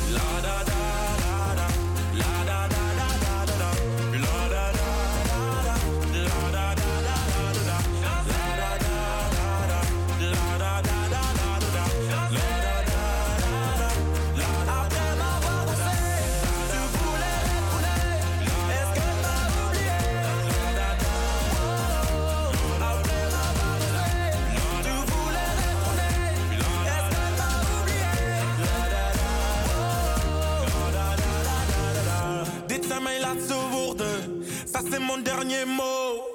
La da da da da da. La da da da da da. La da da da da. mijn laatste woorden. Ça c'est mon dernier mot.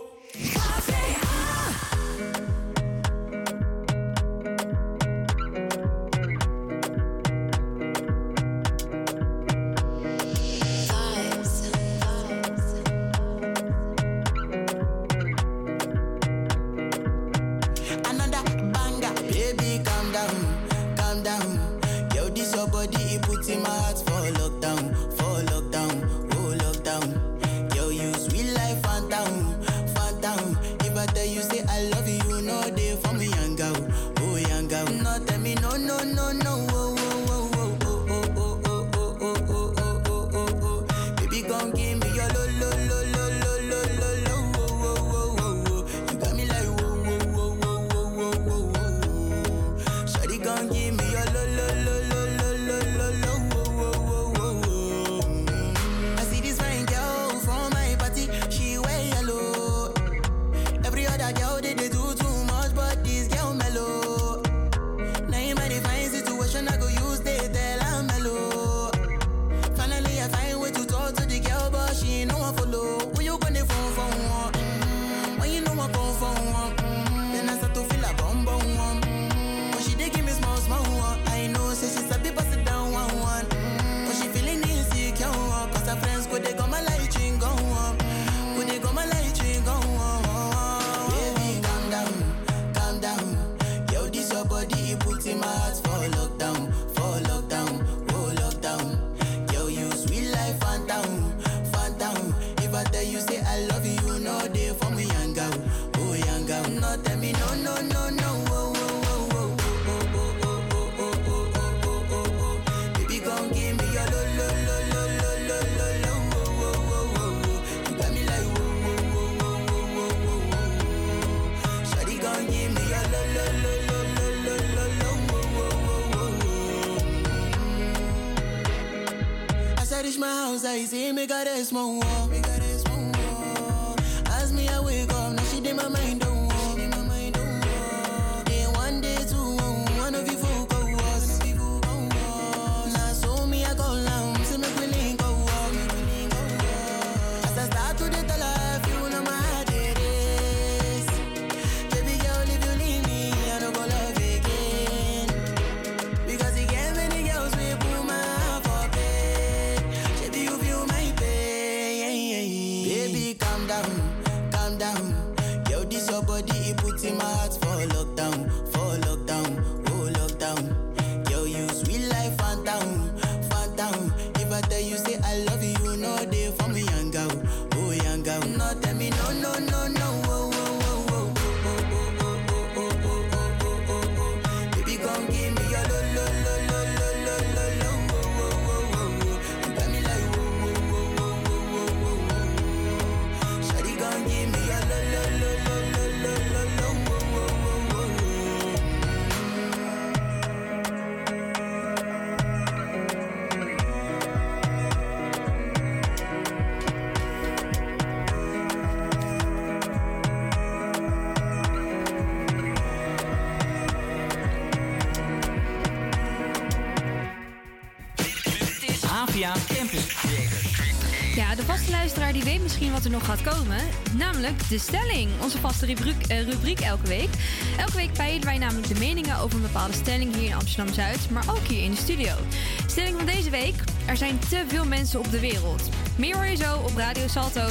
Die weet misschien wat er nog gaat komen. Namelijk de stelling. Onze vaste rubriek elke week. Elke week peilen wij namelijk de meningen over een bepaalde stelling hier in Amsterdam-Zuid, maar ook hier in de studio. De stelling van deze week: er zijn te veel mensen op de wereld. Meer hoor je zo op Radio Salto.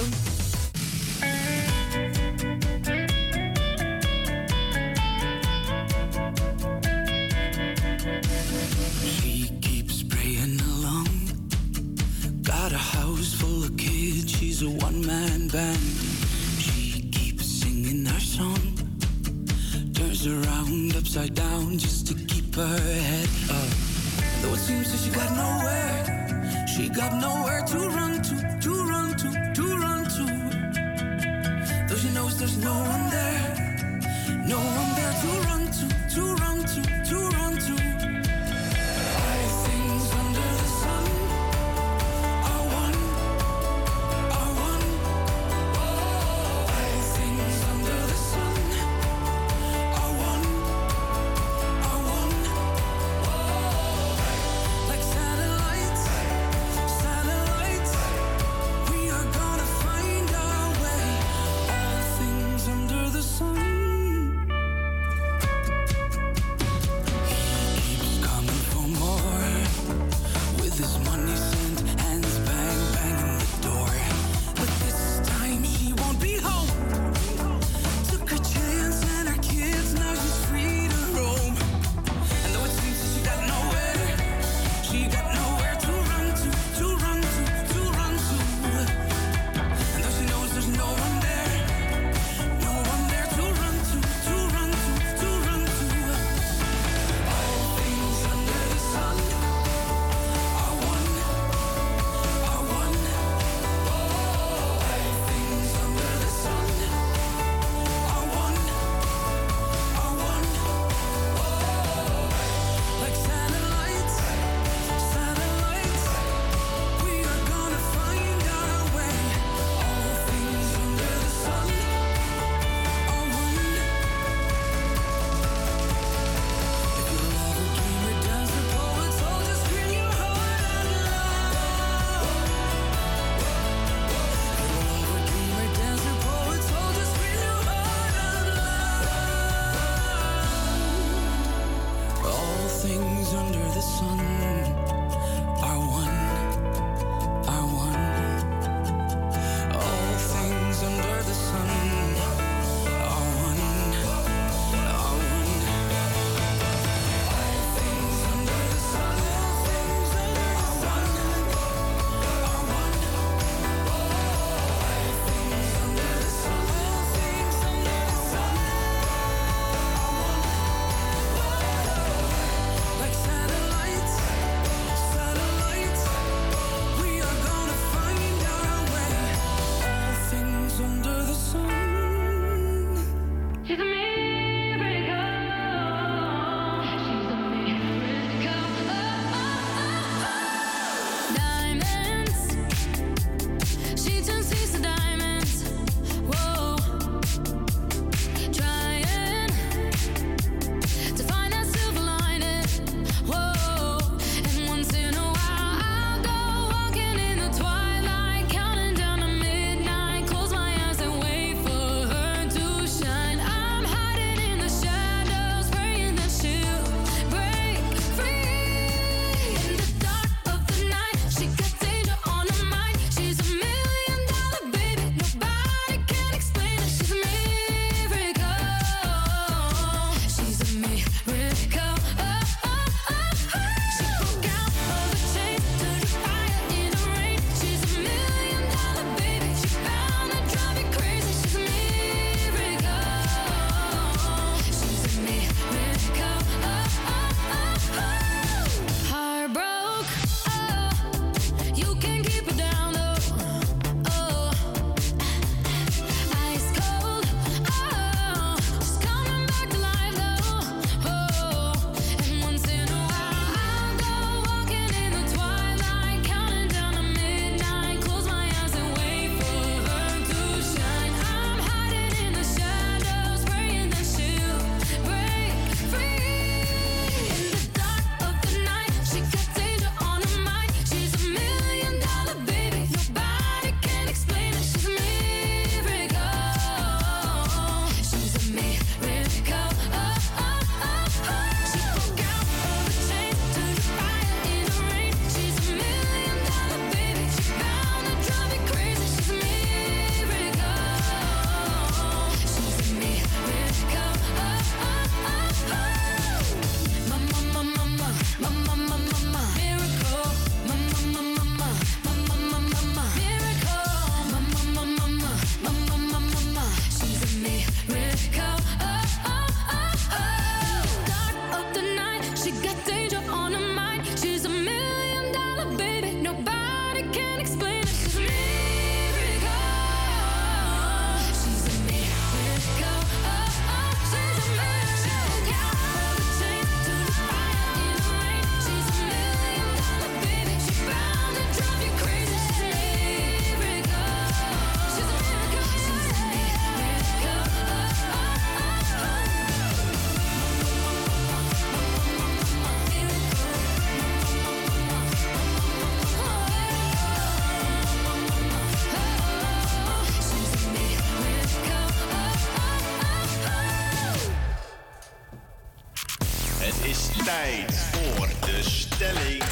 Tijd voor de stelling.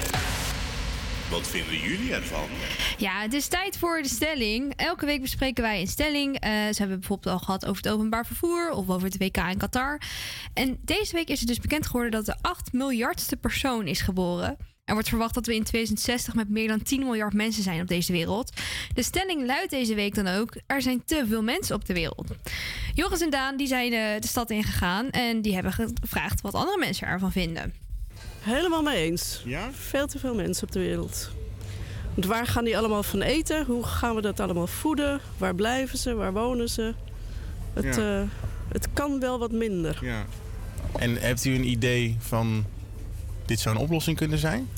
Wat vinden jullie ervan? Ja, het is tijd voor de stelling. Elke week bespreken wij een stelling. Ze hebben bijvoorbeeld al gehad over het openbaar vervoer of over het WK in Qatar. En deze week is het dus bekend geworden dat de 8 miljardste persoon is geboren. Er wordt verwacht dat we in 2060 met meer dan 10 miljard mensen zijn op deze wereld. De stelling luidt deze week dan ook: er zijn te veel mensen op de wereld. Joris en Daan die zijn de stad ingegaan en die hebben gevraagd wat andere mensen ervan vinden. Helemaal mee eens. Ja? Veel te veel mensen op de wereld. Want waar gaan die allemaal van eten? Hoe gaan we dat allemaal voeden? Waar blijven ze? Waar wonen ze? Het kan wel wat minder. Ja. En hebt u een idee van... dit zou een oplossing kunnen zijn?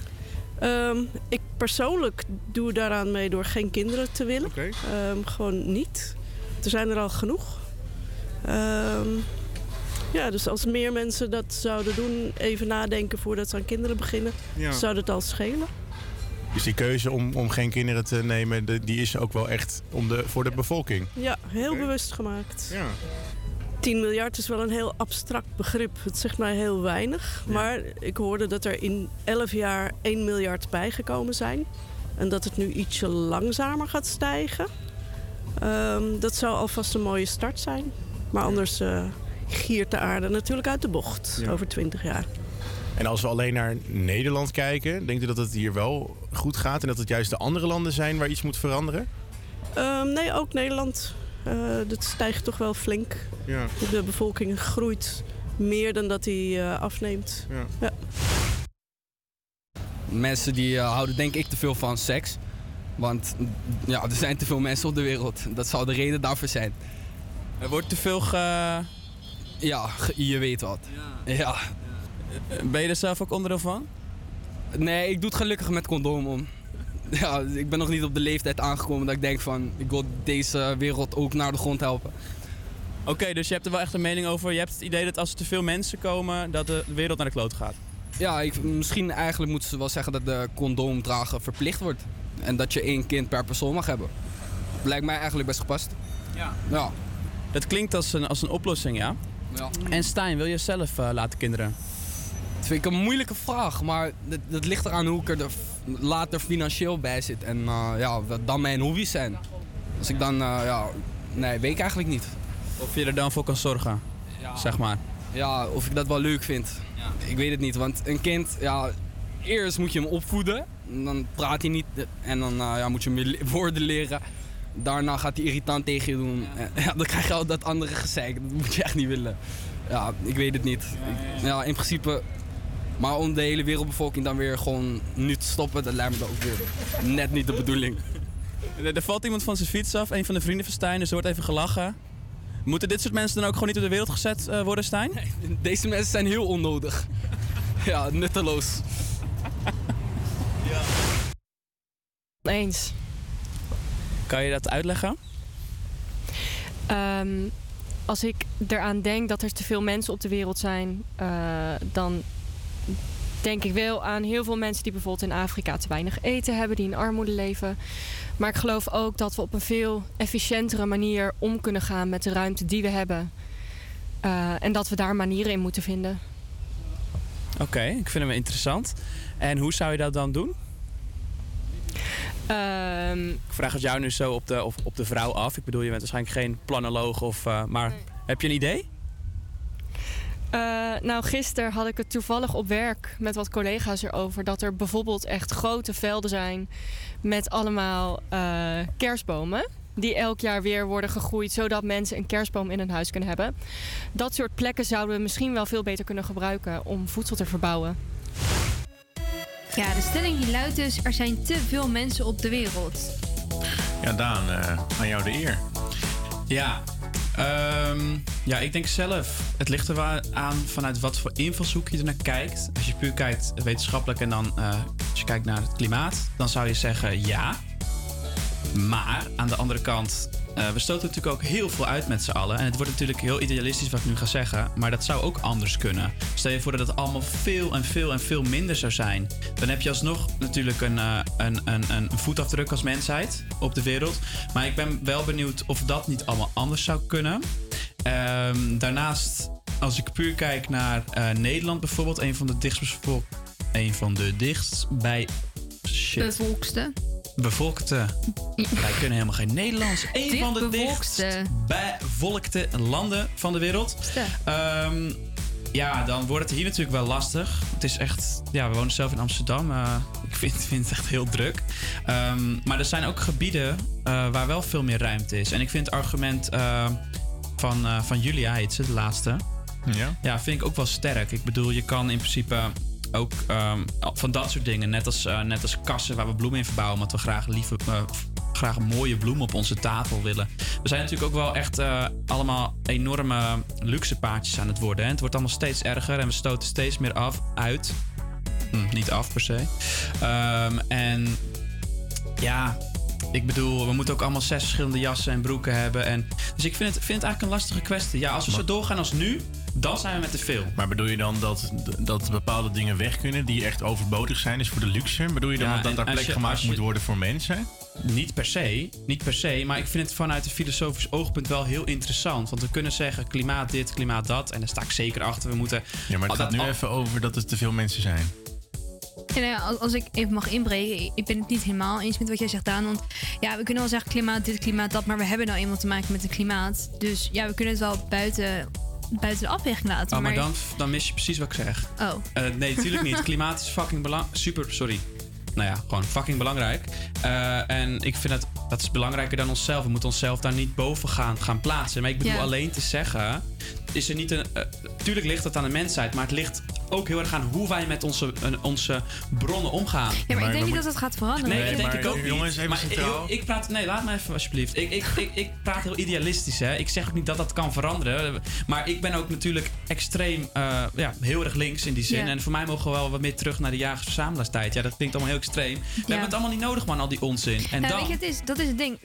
Ik persoonlijk doe daaraan mee door geen kinderen te willen. Okay. Gewoon niet. Er zijn er al genoeg. Dus als meer mensen dat zouden doen, even nadenken voordat ze aan kinderen beginnen, zou dat al schelen. Dus die keuze om geen kinderen te nemen, die is ook wel echt voor de bevolking? Ja, heel bewust gemaakt. Ja. 10 miljard is wel een heel abstract begrip. Het zegt mij heel weinig. Ja. Maar ik hoorde dat er in 11 jaar 1 miljard bijgekomen zijn. En dat het nu ietsje langzamer gaat stijgen. Dat zou alvast een mooie start zijn. Maar anders giert de aarde natuurlijk uit de bocht over 20 jaar. En als we alleen naar Nederland kijken, denkt u dat het hier wel goed gaat? En dat het juist de andere landen zijn waar iets moet veranderen? Nee, ook Nederland. Dat stijgt toch wel flink. Ja. De bevolking groeit meer dan dat die afneemt. Ja. Ja. Mensen die houden denk ik te veel van seks. Want er zijn te veel mensen op de wereld. Dat zou de reden daarvoor zijn. Er wordt te veel je weet wat. Ja. Ja. Ben je er zelf ook onderdeel van? Nee, ik doe het gelukkig met condoom om. Ja, ik ben nog niet op de leeftijd aangekomen dat ik denk van... ik wil deze wereld ook naar de grond helpen. Oké, dus je hebt er wel echt een mening over. Je hebt het idee dat als er te veel mensen komen, dat de wereld naar de kloot gaat. Ja, misschien eigenlijk moeten ze wel zeggen dat de condoomdragen verplicht wordt. En dat je 1 kind per persoon mag hebben. Lijkt mij eigenlijk best gepast. Ja. Ja. Dat klinkt als een oplossing, ja? Ja. En Stijn, wil je zelf laten kinderen? Dat vind ik een moeilijke vraag, maar dat ligt eraan hoe ik er later financieel bij zit en wat dan mijn hobby's zijn. Als ik dan, nee, weet ik eigenlijk niet. Of je er dan voor kan zorgen, zeg maar. Ja, of ik dat wel leuk vind. Ja. Ik weet het niet, want een kind, eerst moet je hem opvoeden. Dan praat hij niet en dan moet je hem woorden leren. Daarna gaat hij irritant tegen je doen. Ja, dan krijg je al dat andere gezeik, dat moet je echt niet willen. Ja, ik weet het niet. Ja, in principe... Maar om de hele wereldbevolking dan weer gewoon nu te stoppen, dat lijkt me dan ook weer net niet de bedoeling. Er valt iemand van zijn fiets af, een van de vrienden van Stijn, dus er wordt even gelachen. Moeten dit soort mensen dan ook gewoon niet op de wereld gezet worden, Stijn? Nee, deze mensen zijn heel onnodig. Ja, nutteloos. Ja. Eens. Kan je dat uitleggen? Als ik eraan denk dat er te veel mensen op de wereld zijn, dan... denk ik wel aan heel veel mensen die bijvoorbeeld in Afrika te weinig eten hebben, die in armoede leven. Maar ik geloof ook dat we op een veel efficiëntere manier om kunnen gaan met de ruimte die we hebben. En dat we daar manieren in moeten vinden. Oké, ik vind hem interessant. En hoe zou je dat dan doen? Ik vraag het jou nu zo op de vrouw af. Ik bedoel, je bent waarschijnlijk geen planoloog, maar nee. Heb je een idee? Gisteren had ik het toevallig op werk met wat collega's erover... dat er bijvoorbeeld echt grote velden zijn met allemaal kerstbomen... die elk jaar weer worden gegroeid... zodat mensen een kerstboom in hun huis kunnen hebben. Dat soort plekken zouden we misschien wel veel beter kunnen gebruiken... om voedsel te verbouwen. Ja, de stelling die luidt dus... er zijn te veel mensen op de wereld. Ja, Daan, aan jou de eer. Ja... ik denk zelf. Het ligt er wel aan vanuit wat voor invalshoek je ernaar kijkt. Als je puur kijkt wetenschappelijk en dan als je kijkt naar het klimaat... dan zou je zeggen ja. Maar aan de andere kant, we stoten natuurlijk ook heel veel uit met z'n allen. En het wordt natuurlijk heel idealistisch wat ik nu ga zeggen. Maar dat zou ook anders kunnen. Stel je voor dat het allemaal veel en veel en veel minder zou zijn. Dan heb je alsnog natuurlijk een voetafdruk als mensheid op de wereld. Maar ik ben wel benieuwd of dat niet allemaal anders zou kunnen. Daarnaast... als ik puur kijk naar Nederland bijvoorbeeld, een van de dichtst bevolkte. Wij kunnen helemaal geen Nederlands. Een van de dichtst bevolkte landen van de wereld. Ja, dan wordt het hier natuurlijk wel lastig. Het is echt... Ja, we wonen zelf in Amsterdam. Ik vind het echt heel druk. Maar er zijn ook gebieden waar wel veel meer ruimte is. En ik vind het argument van Julia, heet ze, de laatste. Ja. Ja, vind ik ook wel sterk. Ik bedoel, je kan in principe... Ook van dat soort dingen. Net als kassen waar we bloemen in verbouwen. Omdat we graag mooie bloemen op onze tafel willen. We zijn natuurlijk ook wel echt allemaal enorme luxe paardjes aan het worden. Hè? Het wordt allemaal steeds erger. En we stoten steeds meer uit. Niet af per se. En ja... Ik bedoel, we moeten ook allemaal 6 verschillende jassen en broeken hebben. En... Dus ik vind het eigenlijk een lastige kwestie. Ja, als we zo doorgaan als nu, dan zijn we met te veel. Maar bedoel je dan dat bepaalde dingen weg kunnen die echt overbodig zijn, is voor de luxe? Bedoel je dan dat daar plek gemaakt moet worden voor mensen? Niet per se. Maar ik vind het vanuit een filosofisch oogpunt wel heel interessant. Want we kunnen zeggen klimaat dit, klimaat dat. En daar sta ik zeker achter. We moeten... Ja, maar het gaat nu even over dat er te veel mensen zijn. Ja, als ik even mag inbreken, ik ben het niet helemaal eens met wat jij zegt, Daan. Want ja, we kunnen wel zeggen klimaat dit, klimaat dat, maar we hebben nou eenmaal te maken met het klimaat. Dus ja, we kunnen het wel buiten de afweging laten. Oh, maar dan mis je precies wat ik zeg. Oh. Nee, natuurlijk niet. Klimaat is fucking belangrijk. Nou ja, gewoon fucking belangrijk. En ik vind dat is belangrijker dan onszelf. We moeten onszelf daar niet boven gaan plaatsen. Maar ik bedoel alleen te zeggen... is er niet een... tuurlijk ligt het aan de mensheid, maar het ligt ook heel erg aan hoe wij met onze bronnen omgaan. Ja, maar ik denk niet dat het gaat veranderen. Nee, dat denk ik ook niet. Maar ik praat... Nee, laat me even alsjeblieft. Ik praat heel idealistisch, hè. Ik zeg ook niet dat dat kan veranderen. Maar ik ben ook natuurlijk extreem... heel erg links in die zin. Ja. En voor mij mogen we wel wat meer terug naar de jagers-verzamelaarstijd. Ja, dat klinkt allemaal heel extreem. We hebben het allemaal niet nodig, man, al die onzin. En dan... Dat is het ding.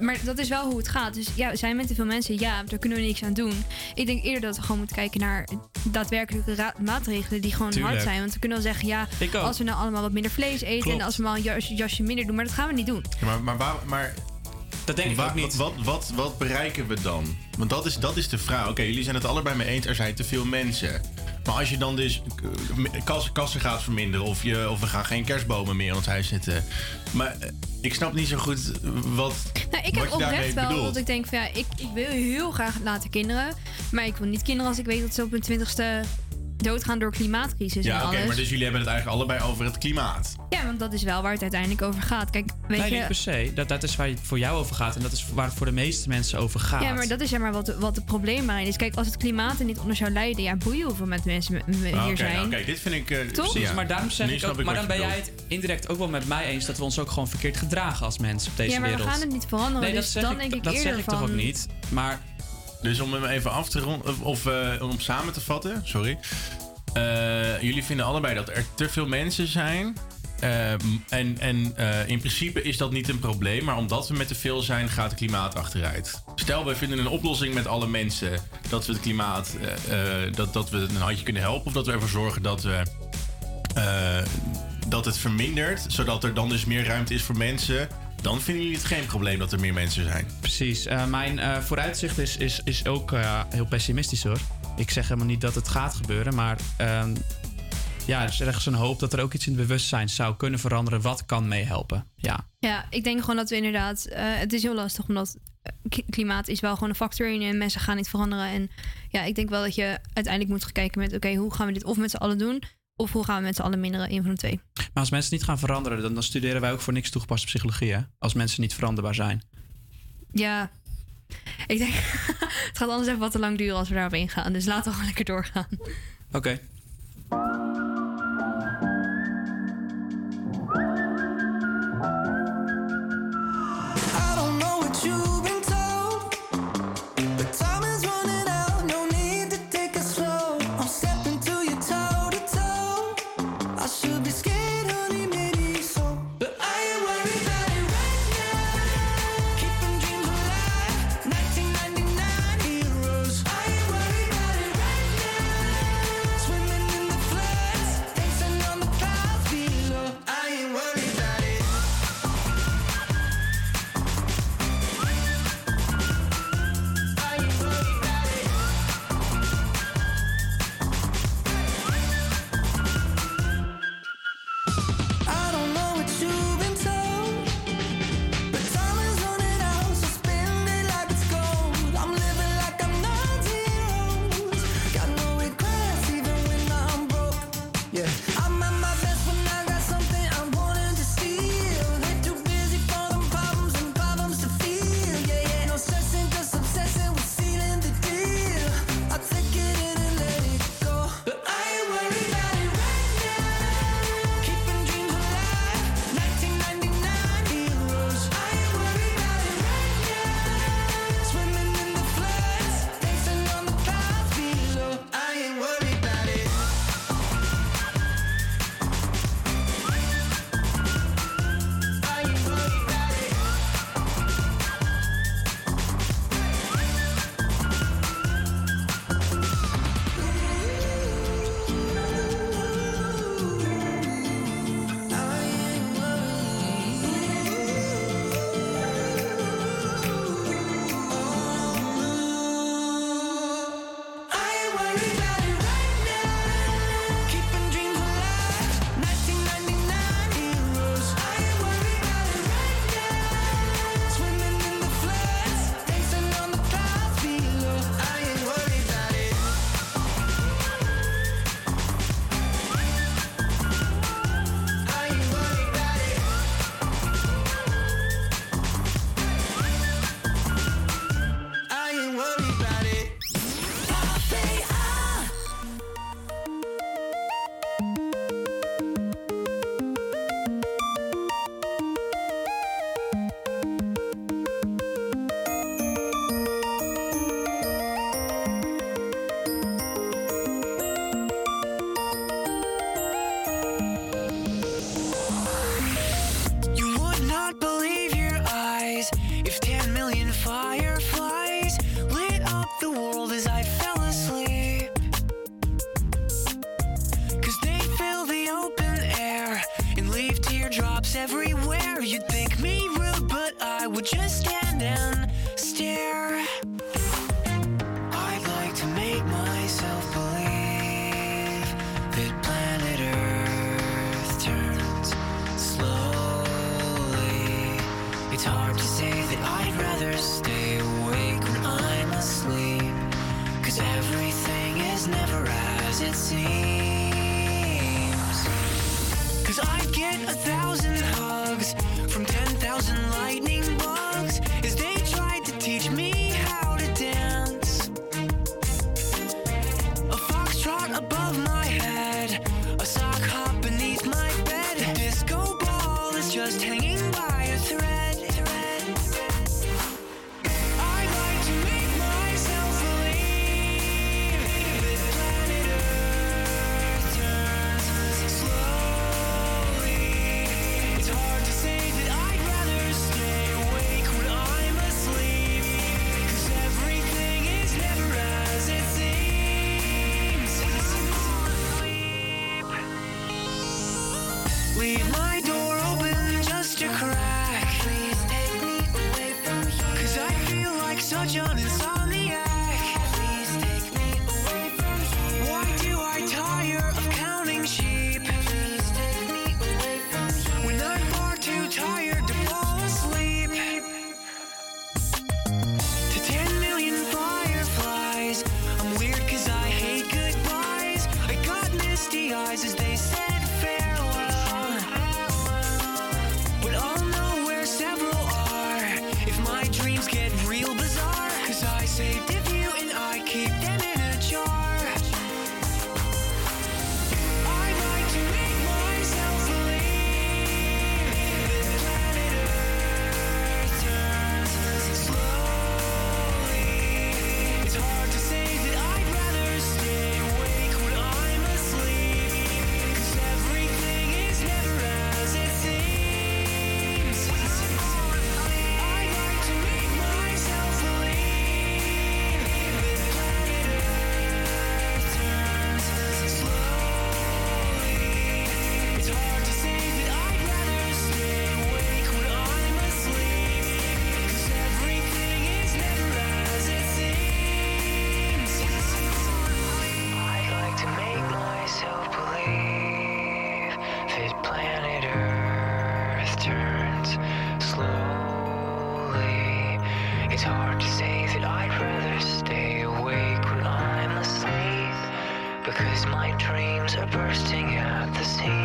Maar dat is wel hoe het gaat. Dus ja, zijn met te veel mensen? Ja, daar kunnen we niks aan doen. Ik denk eerder dat we gewoon moeten kijken naar daadwerkelijke maatregelen die gewoon hard zijn. Want we kunnen wel zeggen, ja, als we nou allemaal wat minder vlees eten... Klopt. En als we maar een jasje minder doen, maar dat gaan we niet doen. Ja, maar dat denk ik ook niet. Wat bereiken we dan? Want dat is de vraag. Oké, jullie zijn het allebei mee eens, er zijn te veel mensen. Maar als je dan dus kassen gaat verminderen... of we gaan geen kerstbomen meer in ons huis zitten... Maar ik snap niet zo goed wat je daarmee bedoelt. Nou, ik heb oprecht wel dat ik denk van ja, ik wil heel graag later kinderen. Maar ik wil niet kinderen als ik weet dat ze op hun 20ste doodgaan door klimaatcrisis en alles. Ja, oké, maar dus jullie hebben het eigenlijk allebei over het klimaat. Ja, want dat is wel waar het uiteindelijk over gaat. Kijk, niet per se. Dat is waar het voor jou over gaat en dat is waar het voor de meeste mensen over gaat. Ja, maar dat is wat het probleem daarin is. Kijk, als het klimaat er niet onder zou leiden, ja, boeien hoeveel met mensen hier zijn. Oké, dit vind ik... Toch? Ja. Maar daarom zeg ik ook, maar dan ben jij het indirect ook wel met mij eens dat we ons ook gewoon verkeerd gedragen als mensen op deze wereld. Ja, maar we gaan het niet veranderen. Nee, dus dan denk ik eerder van... Dat zeg ik toch ook niet, maar... Dus om hem even af te ronden, of om samen te vatten, sorry. Jullie vinden allebei dat er te veel mensen zijn. En in principe is dat niet een probleem. Maar omdat we met te veel zijn, gaat het klimaat achteruit. Stel, we vinden een oplossing met alle mensen. Dat we het klimaat, dat we een handje kunnen helpen. Of dat we ervoor zorgen dat we... dat het vermindert, zodat er dan dus meer ruimte is voor mensen. Dan vinden jullie het geen probleem dat er meer mensen zijn. Precies. Mijn vooruitzicht is ook heel pessimistisch, hoor. Ik zeg helemaal niet dat het gaat gebeuren, maar... ja, er is ergens een hoop dat er ook iets in het bewustzijn zou kunnen veranderen wat kan meehelpen. Ja. Ja, ik denk gewoon dat we inderdaad... het is heel lastig, omdat klimaat is wel gewoon een factor in en mensen gaan niet veranderen. En ja, ik denk wel dat je uiteindelijk moet kijken met... oké, hoe gaan we dit of met z'n allen doen... Of hoe gaan we met z'n allen minderen? Een van de twee. Maar als mensen niet gaan veranderen, dan studeren wij ook voor niks toegepaste psychologie, hè? Als mensen niet veranderbaar zijn. Ja, ik denk... het gaat anders even wat te lang duren als we daarop ingaan. Dus laten we gewoon lekker doorgaan. Oké. If 10 million fireflies lit up the world as I fell asleep, 'cause they fill the open air and leave teardrops everywhere. You'd think me rude, but I would just stand and stare. I'd like to make myself believe that planet Earth turns slowly. It's hard to say that I'd rather stay awake when I'm asleep, 'cause everything is never as it seems. 'Cause I'd get 1,000 hugs from 10,000 lightning bugs as they tried to teach me how to dance. A foxtrot above my head, a sock hop beneath my bed, a disco ball is just hanging by a thread. Leave my door open just a crack. Please take me away from here, 'cause I feel like such an insomniac. Please take me away from here. Why do I tire of counting sheep? Please take me away from here. When I'm far too tired to fall asleep. To 10 million fireflies, I'm weird 'cause I hate goodbyes. I got misty eyes as they said farewell. Get real bizarre, 'cause I saved a few and I keep them in a jar. I'd like to make myself believe that planet Earth turns slowly. It's hard to say that I'd rather stay awake when I'm asleep, 'cause everything is never as it seems. It's hard to say that I'd rather stay awake when I'm asleep, because my dreams are bursting at the seams.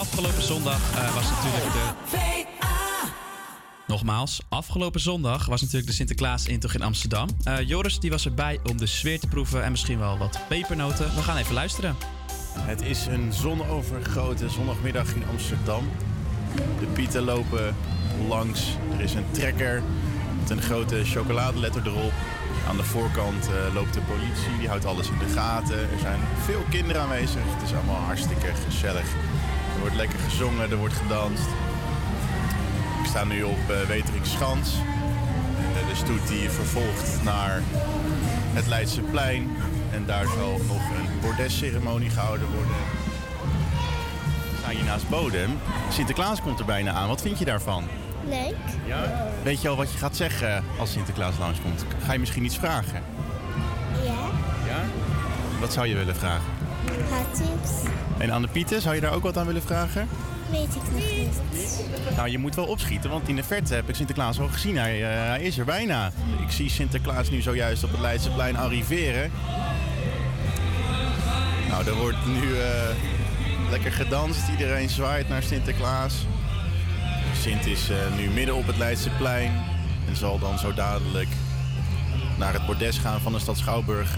Afgelopen zondag was natuurlijk de... Nogmaals, afgelopen zondag was natuurlijk de Sinterklaas-intocht in Amsterdam. Joris die was erbij om de sfeer te proeven en misschien wel wat pepernoten. We gaan even luisteren. Het is een zonovergoten zondagmiddag in Amsterdam. De pieten lopen langs. Er is een trekker met een grote chocoladeletter erop. Aan de voorkant loopt de politie, die houdt alles in de gaten. Er zijn veel kinderen aanwezig. Het is allemaal hartstikke gezellig. Er wordt lekker gezongen, er wordt gedanst. We staan nu op Weteringsschans. De stoet die je vervolgt naar het Leidse plein. En daar zal nog een bordesceremonie gehouden worden. We staan hier naast Bodem. Sinterklaas komt er bijna aan. Wat vind je daarvan? Leuk. Ja? Weet je al wat je gaat zeggen als Sinterklaas langskomt? Ga je misschien iets vragen? Ja. Ja? Wat zou je willen vragen? Tips. En aan de Pieten, zou je daar ook wat aan willen vragen? Weet ik nog niet. Nou, je moet wel opschieten, want in de verte heb ik Sinterklaas al gezien. Hij is er bijna. Ik zie Sinterklaas nu zojuist op het Leidse plein arriveren. Nou, er wordt nu lekker gedanst. Iedereen zwaait naar Sinterklaas. Sint is nu midden op het Leidse plein en zal dan zo dadelijk naar het bordes gaan van de stad Schouwburg,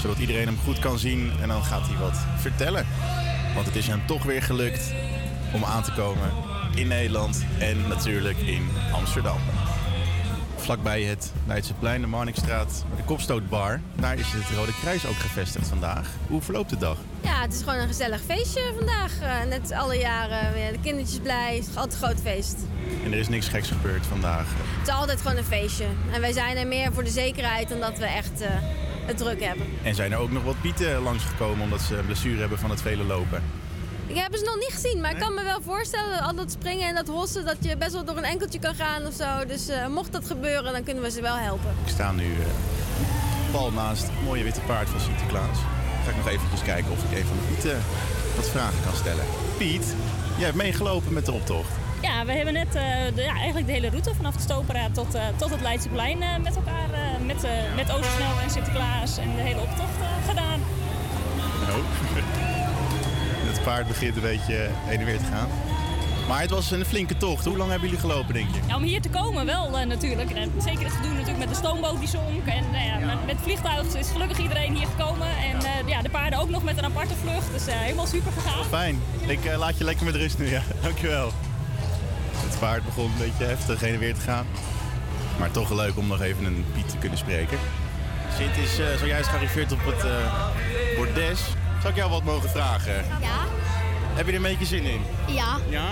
zodat iedereen hem goed kan zien en dan gaat hij wat vertellen. Want het is hem toch weer gelukt om aan te komen in Nederland en natuurlijk in Amsterdam. vlakbij het Leidse plein, de Marnixstraat, de Kopstootbar. Daar is het Rode Kruis ook gevestigd vandaag. Hoe verloopt de dag? Ja, het is gewoon een gezellig feestje vandaag. Net alle jaren weer de kindertjes blij. Het is altijd een groot feest. En er is niks geks gebeurd vandaag? Het is altijd gewoon een feestje. En wij zijn er meer voor de zekerheid dan dat we echt het druk hebben. En zijn er ook nog wat pieten langsgekomen omdat ze een blessure hebben van het vele lopen? Ik heb ze nog niet gezien, maar ik kan me wel voorstellen, al dat springen en dat hossen, dat je best wel door een enkeltje kan gaan of zo. Dus mocht dat gebeuren, dan kunnen we ze wel helpen. Ik sta nu pal naast het mooie witte paard van Sinterklaas. Ga ik nog eventjes kijken of ik even aan Piet wat vragen kan stellen. Piet, jij hebt meegelopen met de optocht. Ja, we hebben net eigenlijk de hele route vanaf de Stoperaad tot het Leidseplein met elkaar, met Oostersnel en Sinterklaas en de hele optocht gedaan. Nou. Het paard begint een beetje heen en weer te gaan. Maar het was een flinke tocht. Hoe lang hebben jullie gelopen, denk je? Ja, om hier te komen wel natuurlijk. En zeker het gedoe natuurlijk met de stoomboot die zonk. En met vliegtuig is gelukkig iedereen hier gekomen. En de paarden ook nog met een aparte vlucht. Dus helemaal super gegaan. Fijn. Ik laat je lekker met rust nu. Ja. Dankjewel. Het paard begon een beetje heftig heen en weer te gaan. Maar toch leuk om nog even een Piet te kunnen spreken. Sint is zojuist gearriveerd op het bordes. Zou ik jou wat mogen vragen? Ja. Heb je er een beetje zin in? Ja. Ja?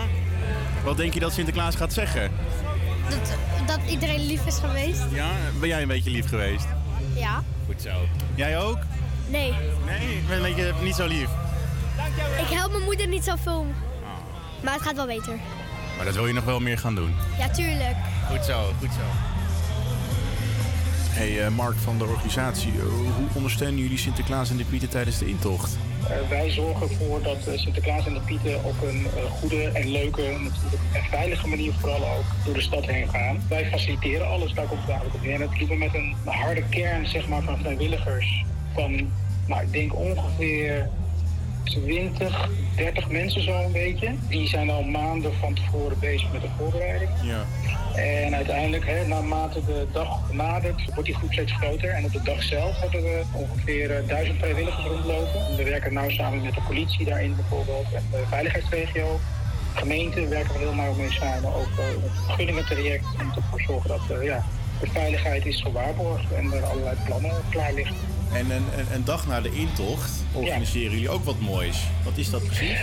Wat denk je dat Sinterklaas gaat zeggen? Dat iedereen lief is geweest. Ja? Ben jij een beetje lief geweest? Ja. Goed zo. Jij ook? Nee. Nee? Ik ben een beetje niet zo lief. Dankjewel. Ik help mijn moeder niet zo veel. Oh. Maar het gaat wel beter. Maar dat wil je nog wel meer gaan doen? Ja, tuurlijk. Goed zo, goed zo. Hey, Mark van de organisatie, hoe ondersteunen jullie Sinterklaas en de Pieten tijdens de intocht? Wij zorgen ervoor dat Sinterklaas en de Pieten op een goede en leuke en veilige manier vooral ook door de stad heen gaan. Wij faciliteren alles, daar komt het eigenlijk op neer. En dat doen we met een harde kern zeg maar, van vrijwilligers van, nou, ik denk ongeveer 20-30 mensen zo'n beetje. Die zijn al maanden van tevoren bezig met de voorbereiding. Ja. En uiteindelijk, naarmate de dag nadert, wordt die groep steeds groter. En op de dag zelf hebben we ongeveer 1.000 vrijwilligers rondlopen. En we werken nauw samen met de politie daarin bijvoorbeeld. En de veiligheidsregio. Gemeenten werken we heel nauw mee samen. Ook het vergunningentraject. Om ervoor te zorgen dat de veiligheid is gewaarborgd. En er allerlei plannen klaar liggen. En een dag na de intocht organiseren jullie ook wat moois. Wat is dat precies?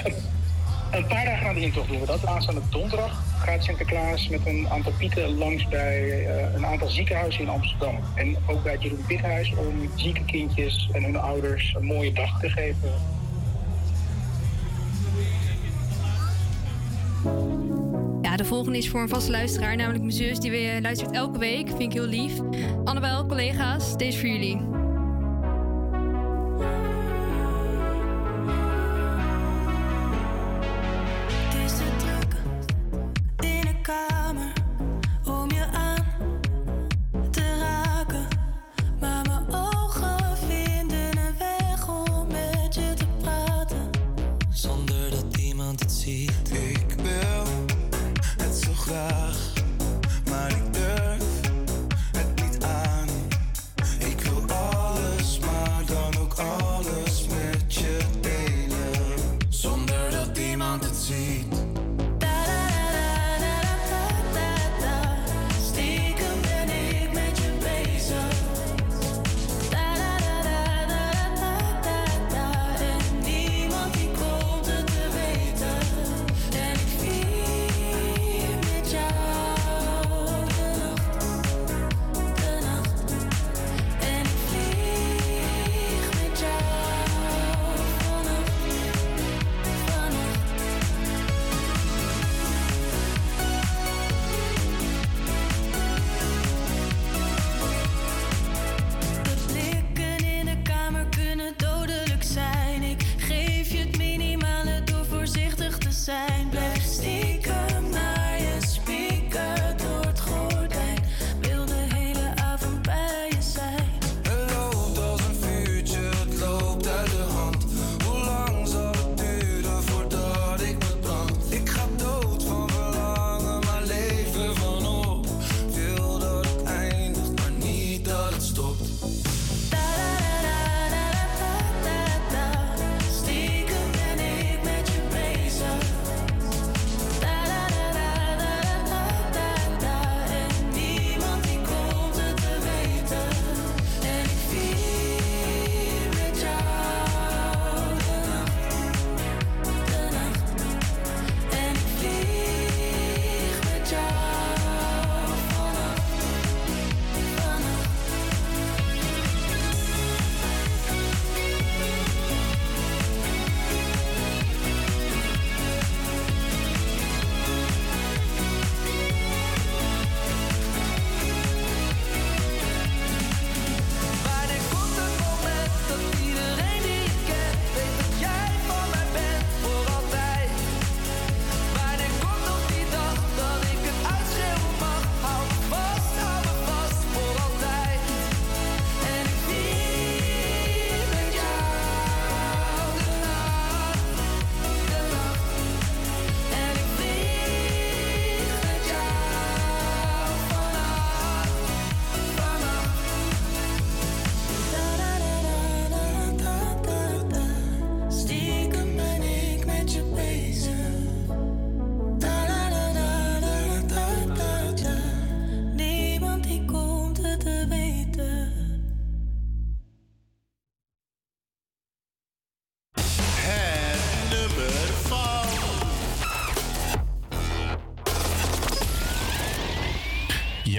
Een paar dagen na de intocht doen we dat. Aanstaande donderdag gaat Sinterklaas met een aantal pieten langs bij een aantal ziekenhuizen in Amsterdam. En ook bij het Jeroen Wienenhuis om zieke kindjes en hun ouders een mooie dag te geven. De volgende is voor een vaste luisteraar, namelijk mijn zus die weer luistert elke week. Vind ik heel lief. Annabel, collega's, deze voor jullie.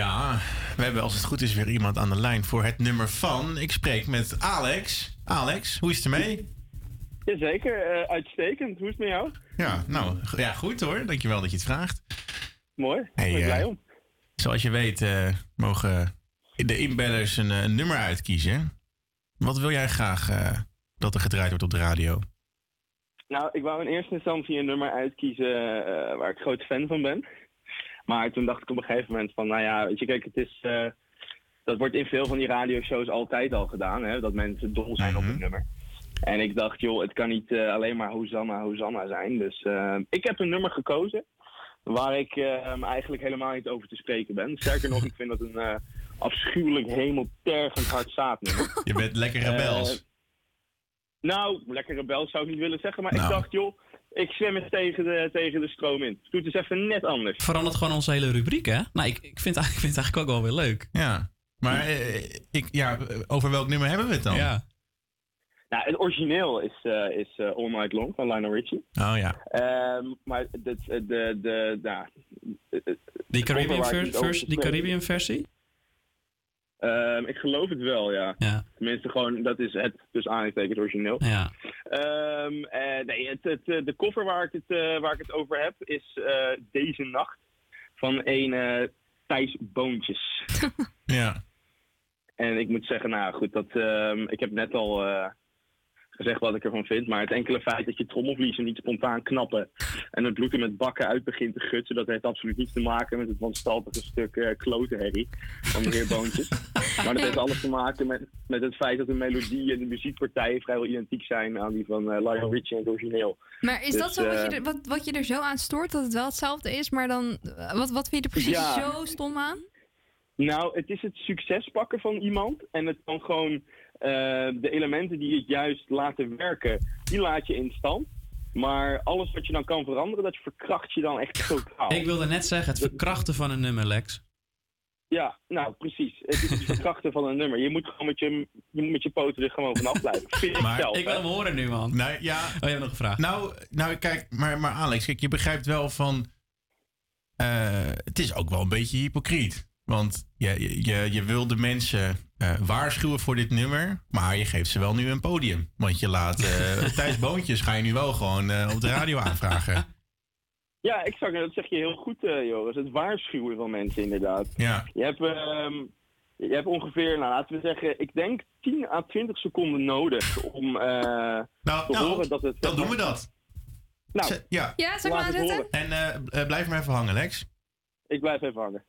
Ja, we hebben als het goed is weer iemand aan de lijn voor het nummer van. Ik spreek met Alex. Alex, hoe is het ermee? Jazeker, uitstekend. Hoe is het met jou? Ja, nou, ja, goed hoor. Dankjewel dat je het vraagt. Mooi, hey, ik ben blij om. Zoals je weet mogen de inbellers een nummer uitkiezen. Wat wil jij graag dat er gedraaid wordt op de radio? Nou, ik wou in eerste instantie een nummer uitkiezen waar ik groot fan van ben. Maar toen dacht ik op een gegeven moment van, nou ja, weet je, kijk, het is, dat wordt in veel van die radioshows altijd al gedaan, hè, dat mensen dol zijn op het nummer. En ik dacht, joh, het kan niet alleen maar Hosanna, Hosanna zijn. Dus ik heb een nummer gekozen waar ik eigenlijk helemaal niet over te spreken ben. Sterker nog, ik vind dat een afschuwelijk hemeltergend hard zaadnummer. Je bent lekker rebels. Nou, lekker rebels zou ik niet willen zeggen, maar nou, ik dacht, joh, ik zwem het tegen de stroom in. Doe het eens even net anders. Verandert gewoon onze hele rubriek, hè? Nou, ik vind het eigenlijk ook wel weer leuk. Ja, maar over welk nummer hebben we het dan? Ja. Nou, het origineel is All Night Long van Lionel Richie. Oh ja. Maar die Caribbean versie? Ik geloof het wel, ja. Tenminste, gewoon, dat is het, dus aangetekend origineel. Ja. De cover waar ik het over heb is Deze Nacht van een Thijs Boontjes. Ja. En ik moet zeggen, nou goed, dat, ik heb net al gezegd wat ik ervan vind. Maar het enkele feit dat je trommelvliezen niet spontaan knappen en het bloed er met bakken uit begint te gutsen, dat heeft absoluut niets te maken met het wanstaltige stuk klotenherrie van de heer Boontjes. Maar dat heeft alles te maken met het feit dat de melodie en de muziekpartijen vrijwel identiek zijn aan die van Lionel Richie en het origineel. Maar is dus, dat zo wat je er zo aan stoort, dat het wel hetzelfde is, maar dan, wat vind je er precies zo stom aan? Nou, het is het succes pakken van iemand en het kan gewoon de elementen die het juist laten werken, die laat je in stand. Maar alles wat je dan kan veranderen, dat verkracht je dan echt totaal. Ik wilde net zeggen, het verkrachten van een nummer, Lex. Ja, nou precies. Het is het verkrachten van een nummer. Je moet gewoon met je poten er gewoon vanaf blijven. Ik wil hem horen nu, man. Nou, ja. Oh, je hebt nog een vraag. Nou kijk, maar Alex, kijk, je begrijpt wel van, het is ook wel een beetje hypocriet. Want je wil de mensen waarschuwen voor dit nummer, maar je geeft ze wel nu een podium. Want je laat Thijs Boontjes ga je nu wel gewoon op de radio aanvragen. Ja, exact. Dat zeg je heel goed, Joris. Het waarschuwen van mensen inderdaad. Ja. Je hebt ongeveer, nou, laten we zeggen, ik denk 10 à 20 seconden nodig om te horen dat het... Dan doen we dat. Nou, ja zeg maar zitten. En blijf maar even hangen, Lex. Ik blijf even hangen.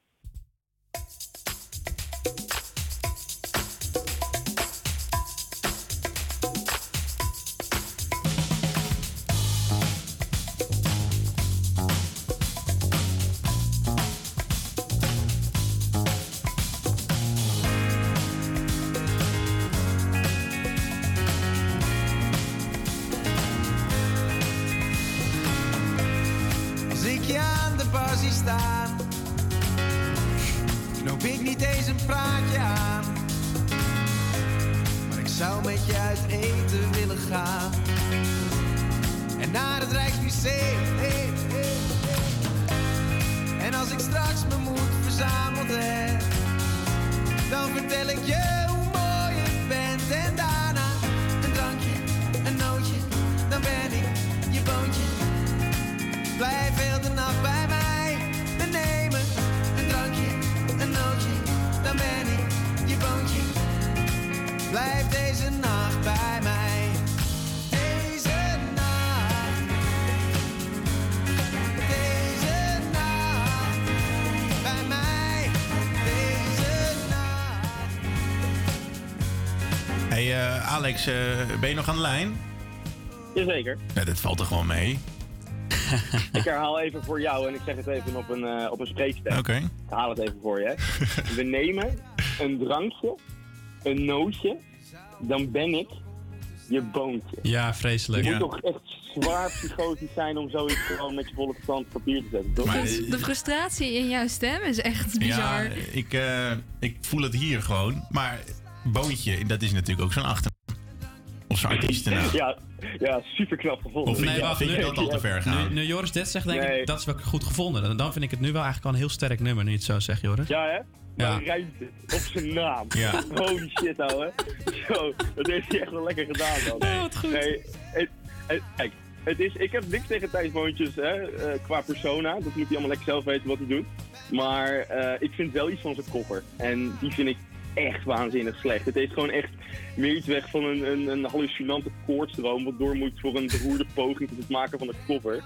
Alex, ben je nog aan de lijn? Jazeker. Ja, dit valt er gewoon mee. Ik herhaal even voor jou en ik zeg het even op een spreekstem. Oké. Ik haal het even voor je. We nemen een drankje, een nootje, dan ben ik je boontje. Ja, vreselijk. Je moet toch echt zwaar psychotisch zijn om zoiets gewoon met je volle verstand op papier te zetten, toch? Maar, de frustratie in jouw stem is echt bizar. Ja, ik voel het hier gewoon, maar boontje, dat is natuurlijk ook zo'n achter. Onze artiesten nou. Ja, super knap gevonden. Of vind je dat al te ver gaan? Nu Joris dit zegt, denk ik, dat is wel goed gevonden. En dan vind ik het nu wel eigenlijk al een heel sterk nummer, nu je het zo zegt, Joris. Ja, hè? Ja. Ruimte op zijn naam. Ja. Holy shit, ouwe. Zo, dat heeft hij echt wel lekker gedaan, man. Ja, wat goed. Nee, kijk, ik heb niks tegen Thijs Boontjes, hè, qua persona. Dat moet hij allemaal lekker zelf weten wat hij doet. Maar ik vind wel iets van zijn koffer. En die vind ik echt waanzinnig slecht. Het heeft gewoon echt meer iets weg van een hallucinante koortsdroom wat door moet voor een beroerde poging tot het maken van een koffer.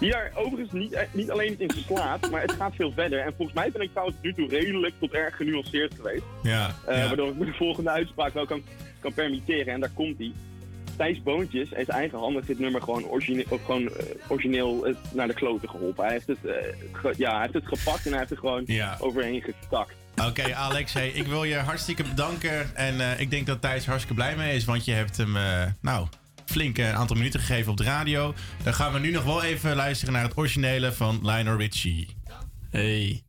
Die daar overigens niet alleen in slaat, maar het gaat veel verder. En volgens mij ben ik trouwens nu toe redelijk tot erg genuanceerd geweest. Ja. Waardoor ik me de volgende uitspraak wel kan permitteren. En daar komt hij. Thijs Boontjes heeft eigenhandig dit nummer gewoon origineel naar de kloten geholpen. Hij heeft het gepakt en hij heeft het gewoon overheen getakt. Oké, Alex, hey, ik wil je hartstikke bedanken. En ik denk dat Thijs hartstikke blij mee is, want je hebt hem flink een aantal minuten gegeven op de radio. Dan gaan we nu nog wel even luisteren naar het originele van Lionel Richie. Hey.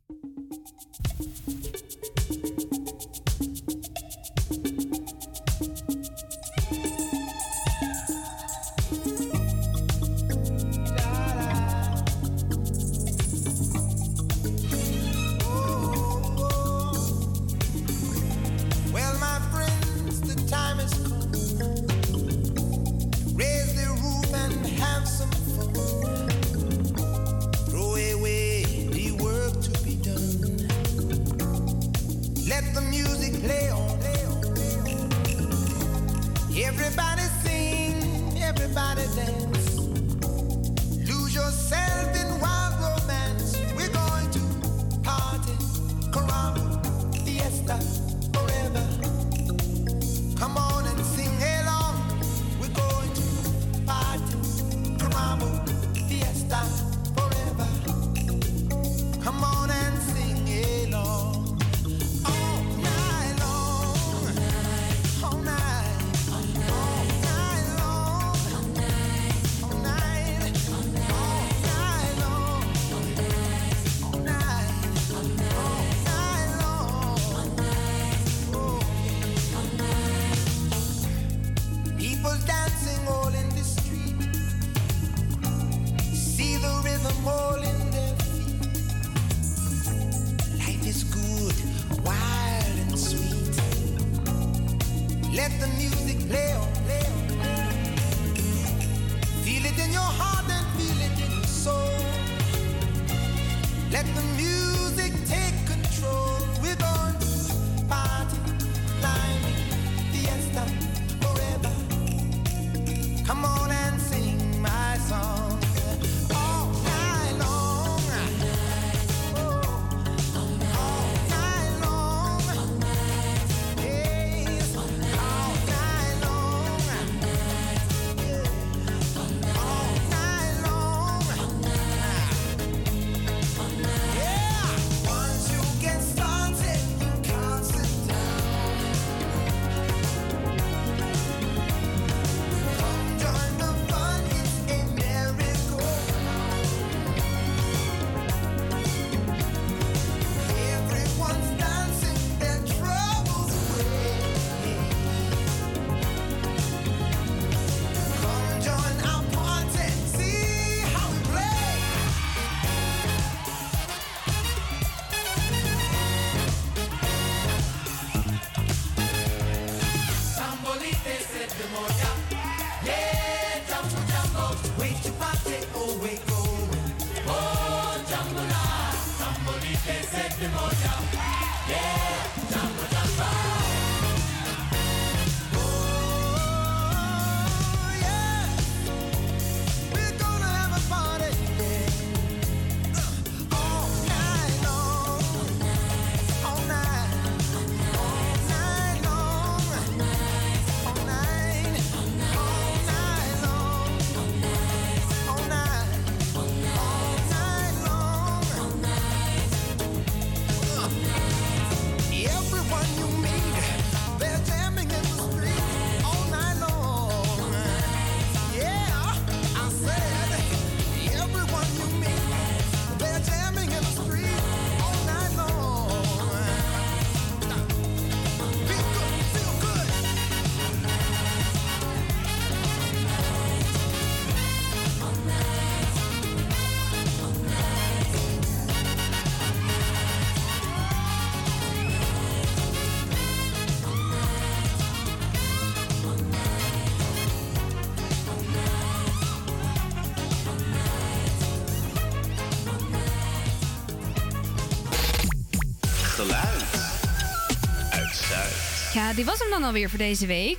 Ja, dit was hem dan alweer voor deze week.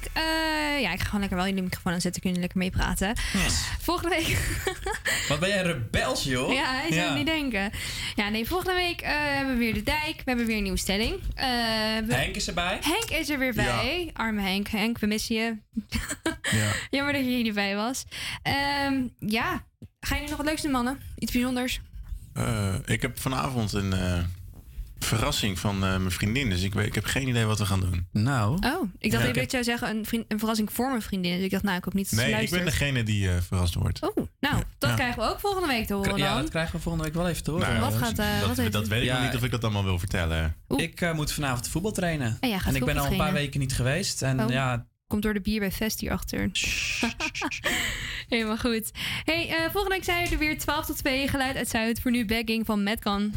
Ja, ik ga gewoon lekker wel in de microfoon aanzetten. Kunnen jullie lekker meepraten. Yes. Volgende week... Wat ben jij rebels, joh. Ja, hij zou niet denken. Ja, nee, volgende week hebben we weer De Dijk. We hebben weer een nieuwe stelling. Henk is erbij. Henk is er weer bij. Ja. Arme Henk. Henk, we missen je. Ja. Jammer dat je hier niet bij was. Ja, gaan jullie nog wat leuks doen, mannen? Iets bijzonders? Ik heb vanavond een... verrassing van mijn vriendin, dus ik heb geen idee wat we gaan doen. Nou. Oh, ik dacht dat ik zou zeggen een verrassing voor mijn vriendin. Dus ik dacht, nou, ik hoop niet dat ze luistert. Ik ben degene die verrast wordt. Oh, nou, dat krijgen we ook volgende week te horen dan. Ja, dat krijgen we volgende week wel even te horen. Nou, dat weet ik nog niet of ik dat allemaal wil vertellen. Oeh. Ik moet vanavond voetbal trainen. En ik ben al een paar weken niet geweest. En komt door de bier bij Vest hierachter. Helemaal goed. Hey, volgende week zijn we er weer 12 tot 2. Geluid uit Zuid. Voor nu Bagging van Metcan.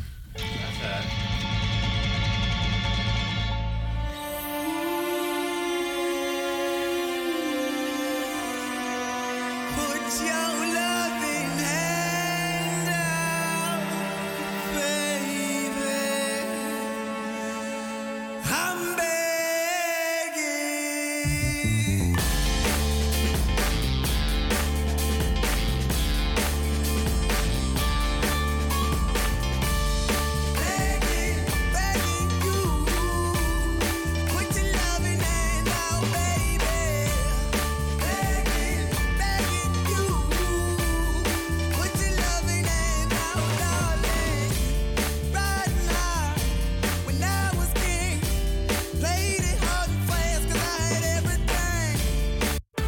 Yo.